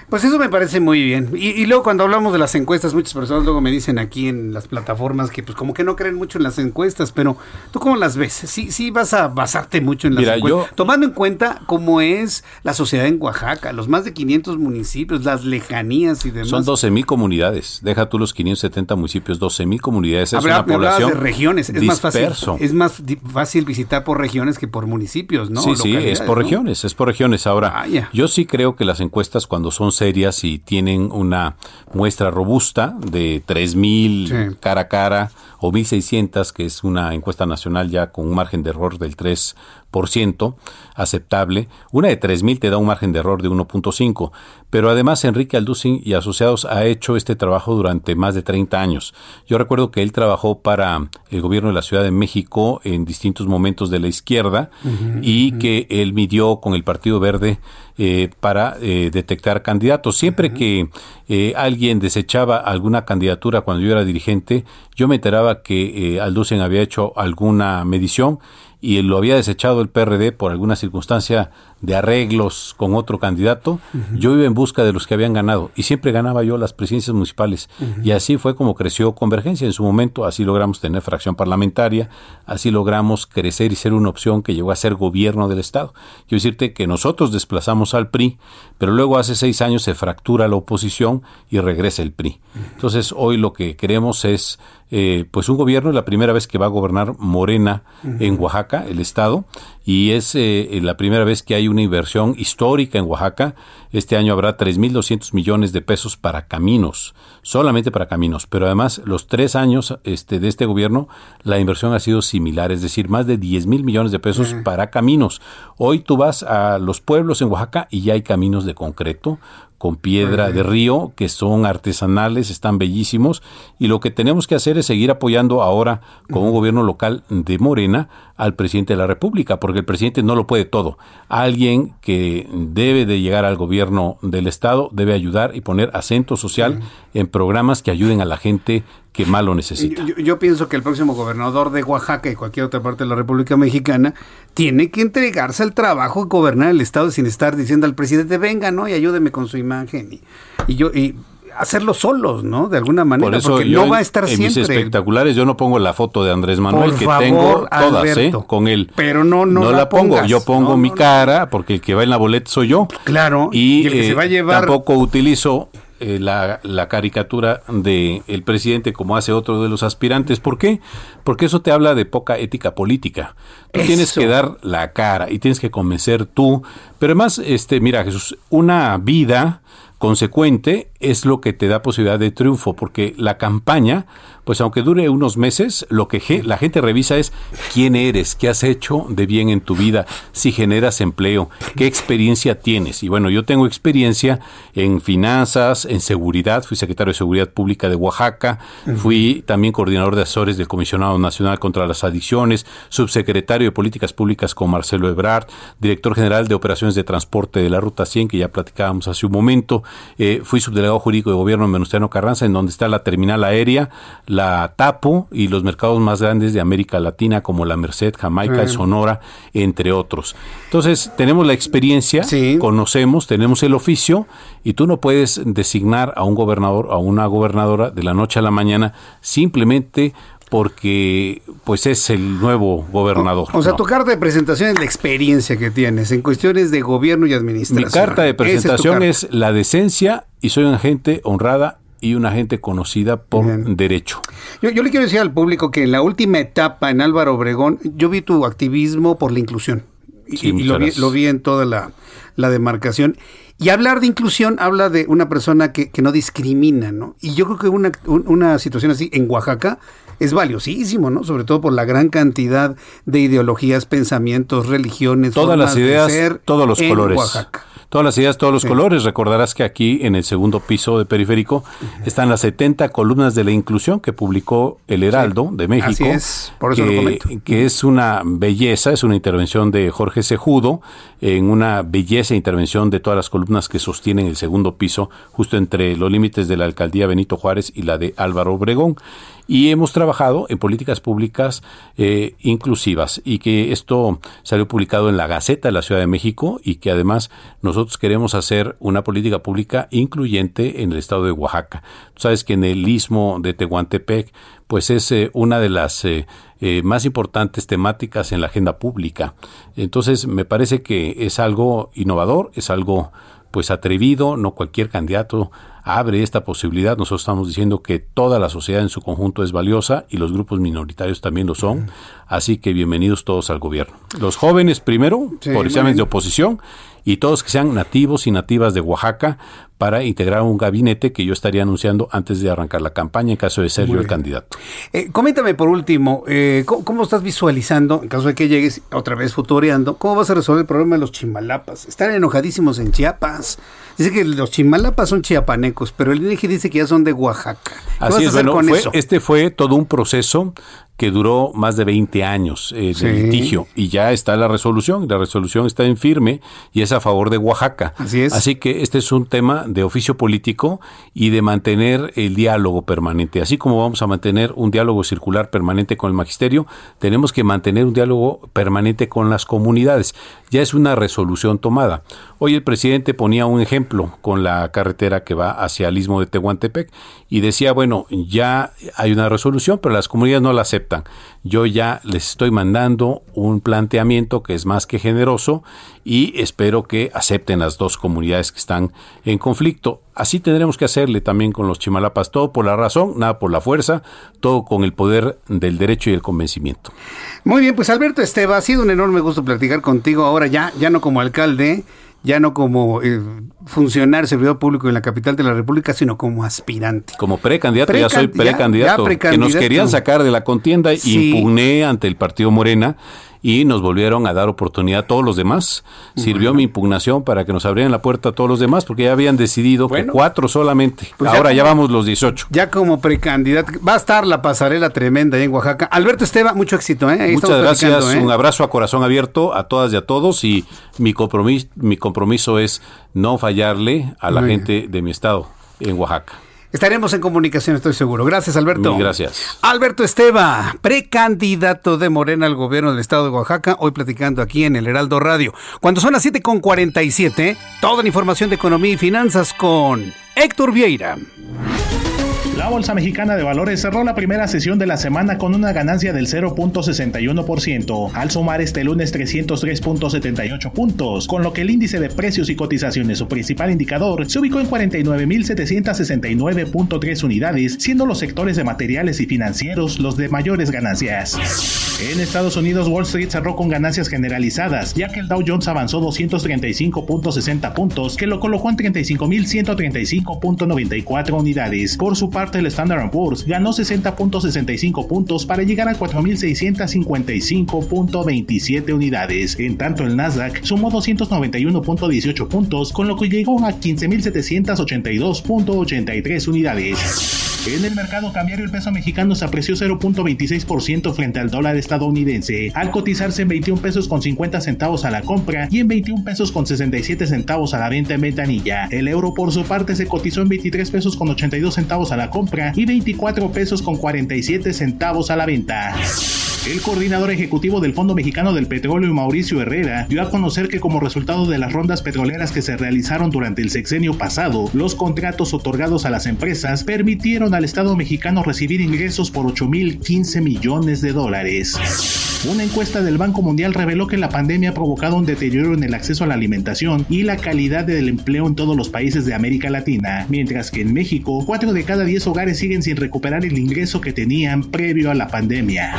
Pues eso me parece muy bien. Y luego cuando hablamos de las encuestas, muchas personas luego me dicen aquí en las plataformas que pues como que no creen mucho en las encuestas, pero ¿tú cómo las ves? Sí vas a basarte mucho en las encuestas. Tomando en cuenta cómo es la sociedad en Oaxaca, los más de 500 municipios, las lejanías y demás. Son 12,000 comunidades. Deja tú los 570 municipios, 12,000 comunidades. Es una población de regiones. Es más fácil visitar por regiones que por municipios, ¿no? Sí, es por regiones. Ahora, yo sí creo que las encuestas cuando son serias y tienen una muestra robusta de 3,000 cara a cara o 1,600, que es una encuesta nacional ya con un margen de error del 3% aceptable. Una de 3,000 te da un margen de error de 1.5. Pero además Enrique Alducin y Asociados ha hecho este trabajo durante más de 30 años. Yo recuerdo que él trabajó para el gobierno de la Ciudad de México en distintos momentos de la izquierda que él midió con el Partido Verde para detectar candidatos. Siempre que alguien desechaba alguna candidatura cuando yo era dirigente, yo me enteraba que Alducin había hecho alguna medición y lo había desechado el PRD por alguna circunstancia de arreglos con otro candidato. Yo iba en busca de los que habían ganado y siempre ganaba yo las presidencias municipales. Y así fue como creció Convergencia en su momento, así logramos tener fracción parlamentaria, así logramos crecer y ser una opción que llegó a ser gobierno del Estado. Quiero decirte que nosotros desplazamos al PRI, pero luego hace 6 años se fractura la oposición y regresa el PRI. Entonces hoy lo que queremos es pues un gobierno, es la primera vez que va a gobernar Morena en Oaxaca, el Estado, y es la primera vez que hay una inversión histórica en Oaxaca. Este año habrá 3.200 millones de pesos para caminos, solamente para caminos, pero además los 3 años de este gobierno la inversión ha sido similar, es decir, más de 10,000 millones de pesos para caminos. Hoy tú vas a los pueblos en Oaxaca y ya hay caminos de concreto, con piedra de río, que son artesanales, están bellísimos, y lo que tenemos que hacer es seguir apoyando ahora con un gobierno local de Morena al presidente de la República, porque el presidente no lo puede todo. Alguien que debe de llegar al gobierno del Estado debe ayudar y poner acento social en programas que ayuden a la gente que más lo necesita. Yo pienso que el próximo gobernador de Oaxaca y cualquier otra parte de la República Mexicana tiene que entregarse al trabajo de gobernar el Estado sin estar diciendo al presidente venga, ¿no? Y ayúdeme con su imagen. Y yo hacerlo solos, ¿no? De alguna manera, por eso, porque no va a estar siempre. En mis espectaculares yo no pongo la foto de Andrés Manuel, por que favor, tengo todas, Alberto, con él. Pero no la pongo. Pongas, yo pongo mi cara, porque el que va en la boleta soy yo. Claro. Y el que se va a llevar... tampoco utilizo la caricatura del presidente como hace otro de los aspirantes. ¿Por qué? Porque eso te habla de poca ética política. Tú tienes que dar la cara y tienes que convencer tú. Pero además, mira, Jesús, una vida consecuente es lo que te da posibilidad de triunfo, porque la campaña, pues aunque dure unos meses, lo que la gente revisa es quién eres, qué has hecho de bien en tu vida, si generas empleo, qué experiencia tienes. Y bueno, yo tengo experiencia en finanzas, en seguridad, fui secretario de Seguridad Pública de Oaxaca, fui también coordinador de asesores del Comisionado Nacional contra las Adicciones, subsecretario de Políticas Públicas con Marcelo Ebrard, director general de Operaciones de Transporte de la Ruta 100, que ya platicábamos hace un momento, fui subdelegado jurídico de gobierno en Venustiano Carranza, en donde está la terminal aérea, la TAPO y los mercados más grandes de América Latina como la Merced, Jamaica, Sonora, entre otros. Entonces, tenemos la experiencia, conocemos, tenemos el oficio, y tú no puedes designar a un gobernador, a una gobernadora de la noche a la mañana, simplemente porque pues es el nuevo gobernador. O sea, tu carta de presentación es la experiencia que tienes en cuestiones de gobierno y administración. Mi carta de presentación es la decencia, y soy una gente honrada y una gente conocida por derecho. Yo le quiero decir al público que en la última etapa en Álvaro Obregón, yo vi tu activismo por la inclusión. Y lo vi en toda la demarcación. Y hablar de inclusión habla de una persona que no discrimina, ¿no? Y yo creo que una situación así en Oaxaca es valiosísimo, ¿no? Sobre todo por la gran cantidad de ideologías, pensamientos, religiones, todas las ideas, todos los colores. Oaxaca. Todas las ideas, todos los colores. Recordarás que aquí, en el segundo piso de Periférico, están las 70 columnas de la inclusión que publicó el Heraldo de México. Así es, por eso lo comento. Que es una belleza, es una intervención de Jorge Cejudo, en una belleza intervención de todas las columnas que sostienen el segundo piso, justo entre los límites de la alcaldía Benito Juárez y la de Álvaro Obregón. Y hemos trabajado en políticas públicas inclusivas, y que esto salió publicado en la Gaceta de la Ciudad de México, y que además nosotros queremos hacer una política pública incluyente en el estado de Oaxaca. Tú sabes que en el istmo de Tehuantepec pues es una de las más importantes temáticas en la agenda pública. Entonces me parece que es algo innovador, es algo pues atrevido, no cualquier candidato abre esta posibilidad. Nosotros estamos diciendo que toda la sociedad en su conjunto es valiosa, y los grupos minoritarios también lo son, así que bienvenidos todos al gobierno. Los jóvenes primero, por exámenes de oposición, y todos que sean nativos y nativas de Oaxaca, para integrar un gabinete que yo estaría anunciando antes de arrancar la campaña, en caso de ser yo el candidato. Coméntame por último, ¿cómo estás visualizando, en caso de que llegues otra vez futureando, cómo vas a resolver el problema de los chimalapas? Están enojadísimos en Chiapas. Dice que los chimalapas son chiapanecos, pero el INEGI dice que ya son de Oaxaca. Así es, bueno, este fue todo un proceso que duró más de 20 años de litigio, y ya está la resolución. La resolución está en firme y es a favor de Oaxaca. Así es. Así que este es un tema de oficio político y de mantener el diálogo permanente. Así como vamos a mantener un diálogo circular permanente con el magisterio, tenemos que mantener un diálogo permanente con las comunidades. Ya es una resolución tomada. Hoy el presidente ponía un ejemplo con la carretera que va hacia el istmo de Tehuantepec, y decía, bueno, ya hay una resolución, pero las comunidades no la aceptan. Yo ya les estoy mandando un planteamiento que es más que generoso, y espero que acepten las dos comunidades que están en conflicto. Así tendremos que hacerle también con los chimalapas, todo por la razón, nada por la fuerza, todo con el poder del derecho y el convencimiento. Muy bien, pues Alberto Esteva, ha sido un enorme gusto platicar contigo. Ahora ya no como alcalde, ya no como funcionario, servidor público en la capital de la República, sino como aspirante. Como precandidato, ya soy precandidato, que nos querían sacar de la contienda, y impugné ante el partido Morena, y nos volvieron a dar oportunidad a todos los demás. Sirvió mi impugnación para que nos abrieran la puerta a todos los demás, porque ya habían decidido que 4 solamente. Pues ahora ya vamos los 18. Ya como precandidato. Va a estar la pasarela tremenda ahí en Oaxaca. Alberto Esteva, mucho éxito. Muchas gracias. Un abrazo a corazón abierto a todas y a todos. Y mi compromiso es no fallarle a la gente de mi estado en Oaxaca. Estaremos en comunicación, estoy seguro. Gracias, Alberto. Muy gracias. Alberto Esteva, precandidato de Morena al gobierno del estado de Oaxaca, hoy platicando aquí en el Heraldo Radio. Cuando son las 7:47, toda la información de economía y finanzas con Héctor Vieira. La Bolsa Mexicana de Valores cerró la primera sesión de la semana con una ganancia del 0.61%, al sumar este lunes 303.78 puntos, con lo que el índice de precios y cotizaciones, su principal indicador, se ubicó en 49.769.3 unidades, siendo los sectores de materiales y financieros los de mayores ganancias. En Estados Unidos, Wall Street cerró con ganancias generalizadas, ya que el Dow Jones avanzó 235.60 puntos, que lo colocó en 35.135.94 unidades. Por su parte, el Standard & Poor's ganó 60.65 puntos para llegar a 4.655.27 unidades. En tanto, el Nasdaq sumó 291.18 puntos, con lo que llegó a 15.782.83 unidades. En el mercado cambiario, el peso mexicano se apreció 0.26% frente al dólar estadounidense, al cotizarse en 21 pesos con 50 centavos a la compra y en 21 pesos con 67 centavos a la venta en ventanilla. El euro, por su parte, se cotizó en 23 pesos con 82 centavos a la compra y 24 pesos con 47 centavos a la venta. El coordinador ejecutivo del Fondo Mexicano del Petróleo, Mauricio Herrera, dio a conocer que como resultado de las rondas petroleras que se realizaron durante el sexenio pasado, los contratos otorgados a las empresas permitieron al Estado mexicano recibir ingresos por $8,015 millones. Una encuesta del Banco Mundial reveló que la pandemia ha provocado un deterioro en el acceso a la alimentación y la calidad del empleo en todos los países de América Latina, mientras que en México, 4 de cada 10 hogares siguen sin recuperar el ingreso que tenían previo a la pandemia.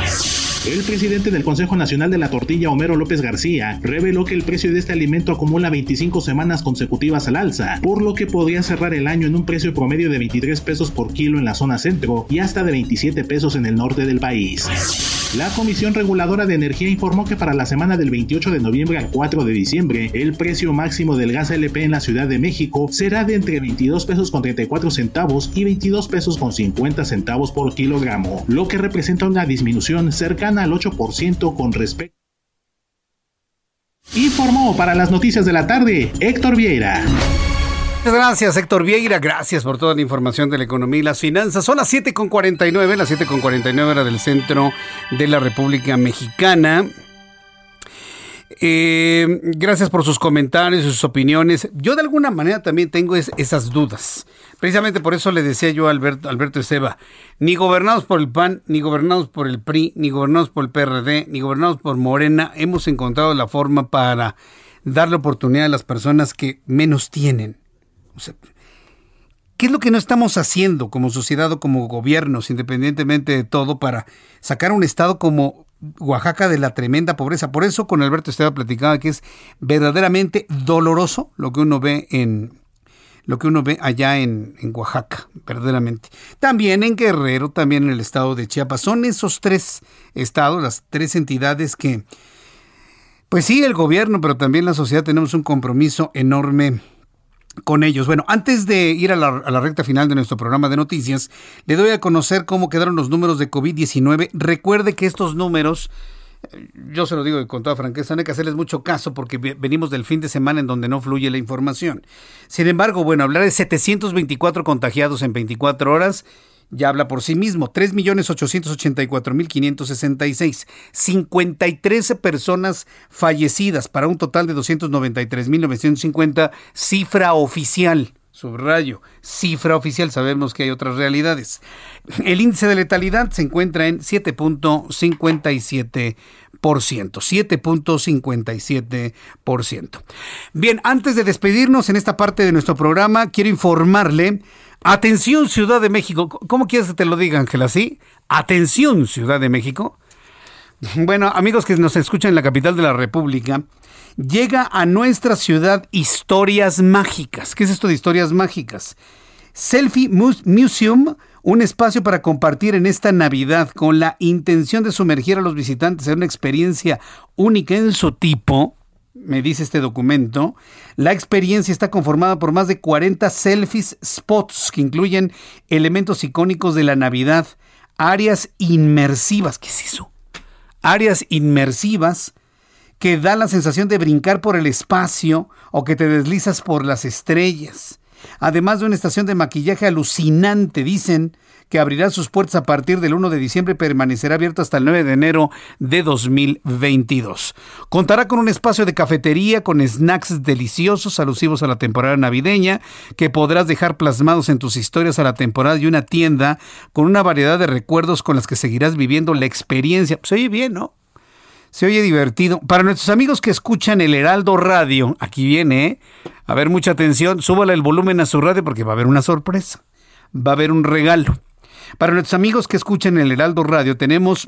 El presidente del Consejo Nacional de la Tortilla, Homero López García, reveló que el precio de este alimento acumula 25 semanas consecutivas al alza, por lo que podría cerrar el año en un precio promedio de 23 pesos por kilo en la zona centro y hasta de 27 pesos en el norte del país. La Comisión Reguladora de Energía informó que para la semana del 28 de noviembre al 4 de diciembre, el precio máximo del gas LP en la Ciudad de México será de entre 22 pesos con 34 centavos y 22 pesos con 50 centavos por kilogramo, lo que representa una disminución cercana al 8% con respecto. Informó para las noticias de la tarde Héctor Vieira. Muchas gracias, Héctor Vieira. Gracias por toda la información de la economía y las finanzas. Son las 7:49, las 7:49 hora del centro de la República Mexicana. Gracias por sus comentarios, sus opiniones. Yo de alguna manera también tengo esas dudas. Precisamente por eso le decía yo a Alberto Esteba, ni gobernados por el PAN, ni gobernados por el PRI, ni gobernados por el PRD, ni gobernados por Morena, hemos encontrado la forma para darle oportunidad a las personas que menos tienen. O sea, ¿qué es lo que no estamos haciendo como sociedad o como gobiernos, independientemente de todo, para sacar un estado como Oaxaca de la tremenda pobreza? Por eso con Alberto Esteba platicaba que es verdaderamente doloroso lo que uno ve allá en Oaxaca, verdaderamente. También en Guerrero, también en el estado de Chiapas. Son esos tres estados, las tres entidades que, pues sí, el gobierno, pero también la sociedad tenemos un compromiso enorme con ellos. Bueno, antes de ir a la recta final de nuestro programa de noticias, le doy a conocer cómo quedaron los números de COVID-19. Recuerde que estos números, yo se lo digo con toda franqueza, no hay que hacerles mucho caso porque venimos del fin de semana en donde no fluye la información. Sin embargo, bueno, hablar de 724 contagiados en 24 horas ya habla por sí mismo. 3.884.566. 53 personas fallecidas para un total de 293.950. Cifra oficial. Subrayo. Cifra oficial. Sabemos que hay otras realidades. El índice de letalidad se encuentra en 7.57%. 7.57%. Bien, antes de despedirnos en esta parte de nuestro programa, quiero informarle. Atención, Ciudad de México. ¿Cómo quieres que te lo diga, Ángela? ¿Sí? Atención, Ciudad de México. Bueno, amigos que nos escuchan en la capital de la República, llega a nuestra ciudad Historias Mágicas. ¿Qué es esto de Historias Mágicas? Selfie Museum, un espacio para compartir en esta Navidad con la intención de sumergir a los visitantes en una experiencia única en su tipo. Me dice este documento, la experiencia está conformada por más de 40 selfies spots que incluyen elementos icónicos de la Navidad, áreas inmersivas. ¿Qué es eso? Áreas inmersivas que dan la sensación de brincar por el espacio o que te deslizas por las estrellas. además de una estación de maquillaje alucinante, dicen, que abrirá sus puertas a partir del 1 de diciembre y permanecerá abierto hasta el 9 de enero de 2022. Contará con un espacio de cafetería con snacks deliciosos alusivos a la temporada navideña que podrás dejar plasmados en tus historias a la temporada, y una tienda con una variedad de recuerdos con las que seguirás viviendo la experiencia. Pues oye bien, ¿no? Se oye divertido. Para nuestros amigos que escuchan el Heraldo Radio, aquí viene, ¿eh? A ver, mucha atención, súbale el volumen a su radio porque va a haber una sorpresa, va a haber un regalo. Para nuestros amigos que escuchan el Heraldo Radio, tenemos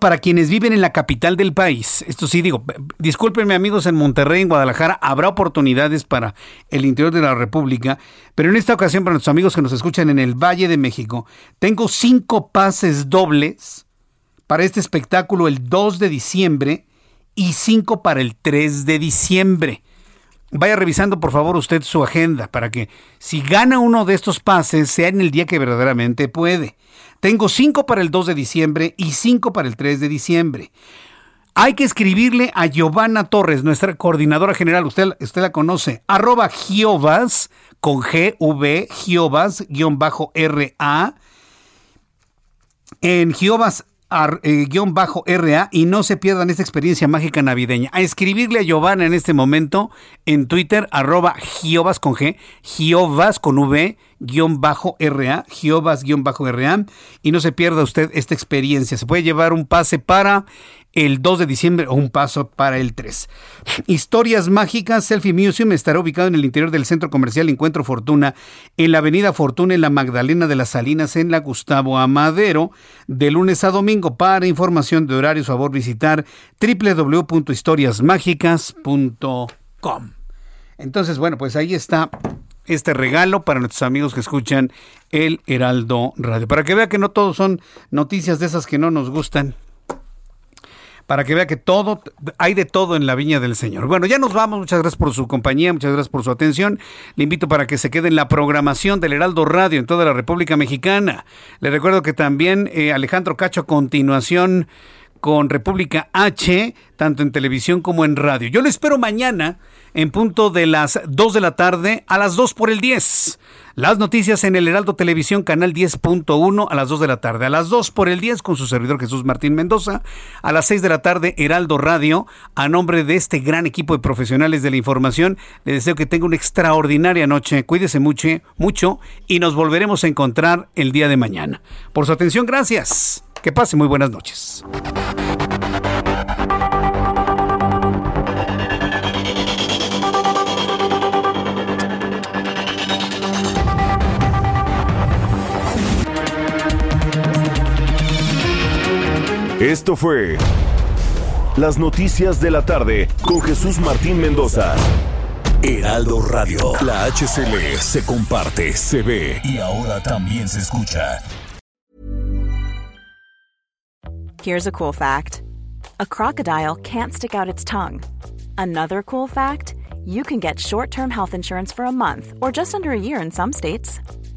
para quienes viven en la capital del país. Esto sí digo, discúlpenme amigos en Monterrey, en Guadalajara, habrá oportunidades para el interior de la República, pero en esta ocasión para nuestros amigos que nos escuchan en el Valle de México, tengo 5 pases dobles. Para este espectáculo el 2 de diciembre y 5 para el 3 de diciembre. Vaya revisando por favor usted su agenda para que si gana uno de estos pases sea en el día que verdaderamente puede. Tengo 5 para el 2 de diciembre y 5 para el 3 de diciembre. Hay que escribirle a Giovanna Torres, nuestra coordinadora general, usted la conoce, @Giovas con GV, Giovas-RA, en Giovas _RA, y no se pierdan esta experiencia mágica navideña. A escribirle a Giovanna en este momento en Twitter, @Giovas con G, Giovas con V, _RA, Giovas-RA, y no se pierda usted esta experiencia. Se puede llevar un pase para el 2 de diciembre o un paso para el 3. Historias Mágicas Selfie Museum estará ubicado en el interior del Centro Comercial Encuentro Fortuna, en la Avenida Fortuna, en la Magdalena de las Salinas, en la Gustavo Amadero, de lunes a domingo. Para información de horarios, favor visitar www.historiasmágicas.com. Entonces, bueno, pues ahí está este regalo para nuestros amigos que escuchan el Heraldo Radio. Para que vea que no todos son noticias de esas que no nos gustan. Para que vea que todo, hay de todo en la viña del Señor. Bueno, ya nos vamos. Muchas gracias por su compañía, muchas gracias por su atención. Le invito para que se quede en la programación del Heraldo Radio en toda la República Mexicana. Le recuerdo que también Alejandro Cacho a continuación con República H, tanto en televisión como en radio. Yo lo espero mañana en punto de las 2 de la tarde a las 2 por el 10. Las noticias en el Heraldo Televisión, canal 10.1 a las 2 de la tarde. A las 2 por el 10 con su servidor Jesús Martín Mendoza. A las 6 de la tarde, Heraldo Radio. A nombre de este gran equipo de profesionales de la información, le deseo que tenga una extraordinaria noche. Cuídese mucho, mucho, y nos volveremos a encontrar el día de mañana. Por su atención, gracias. Que pase muy buenas noches. Esto fue Las Noticias de la Tarde con Jesús Martín Mendoza. Heraldo Radio. La HCL se comparte, se ve y ahora también se escucha. Here's a cool fact. A crocodile can't stick out its tongue. Another cool fact, you can get short-term health insurance for a month or just under a year in some states.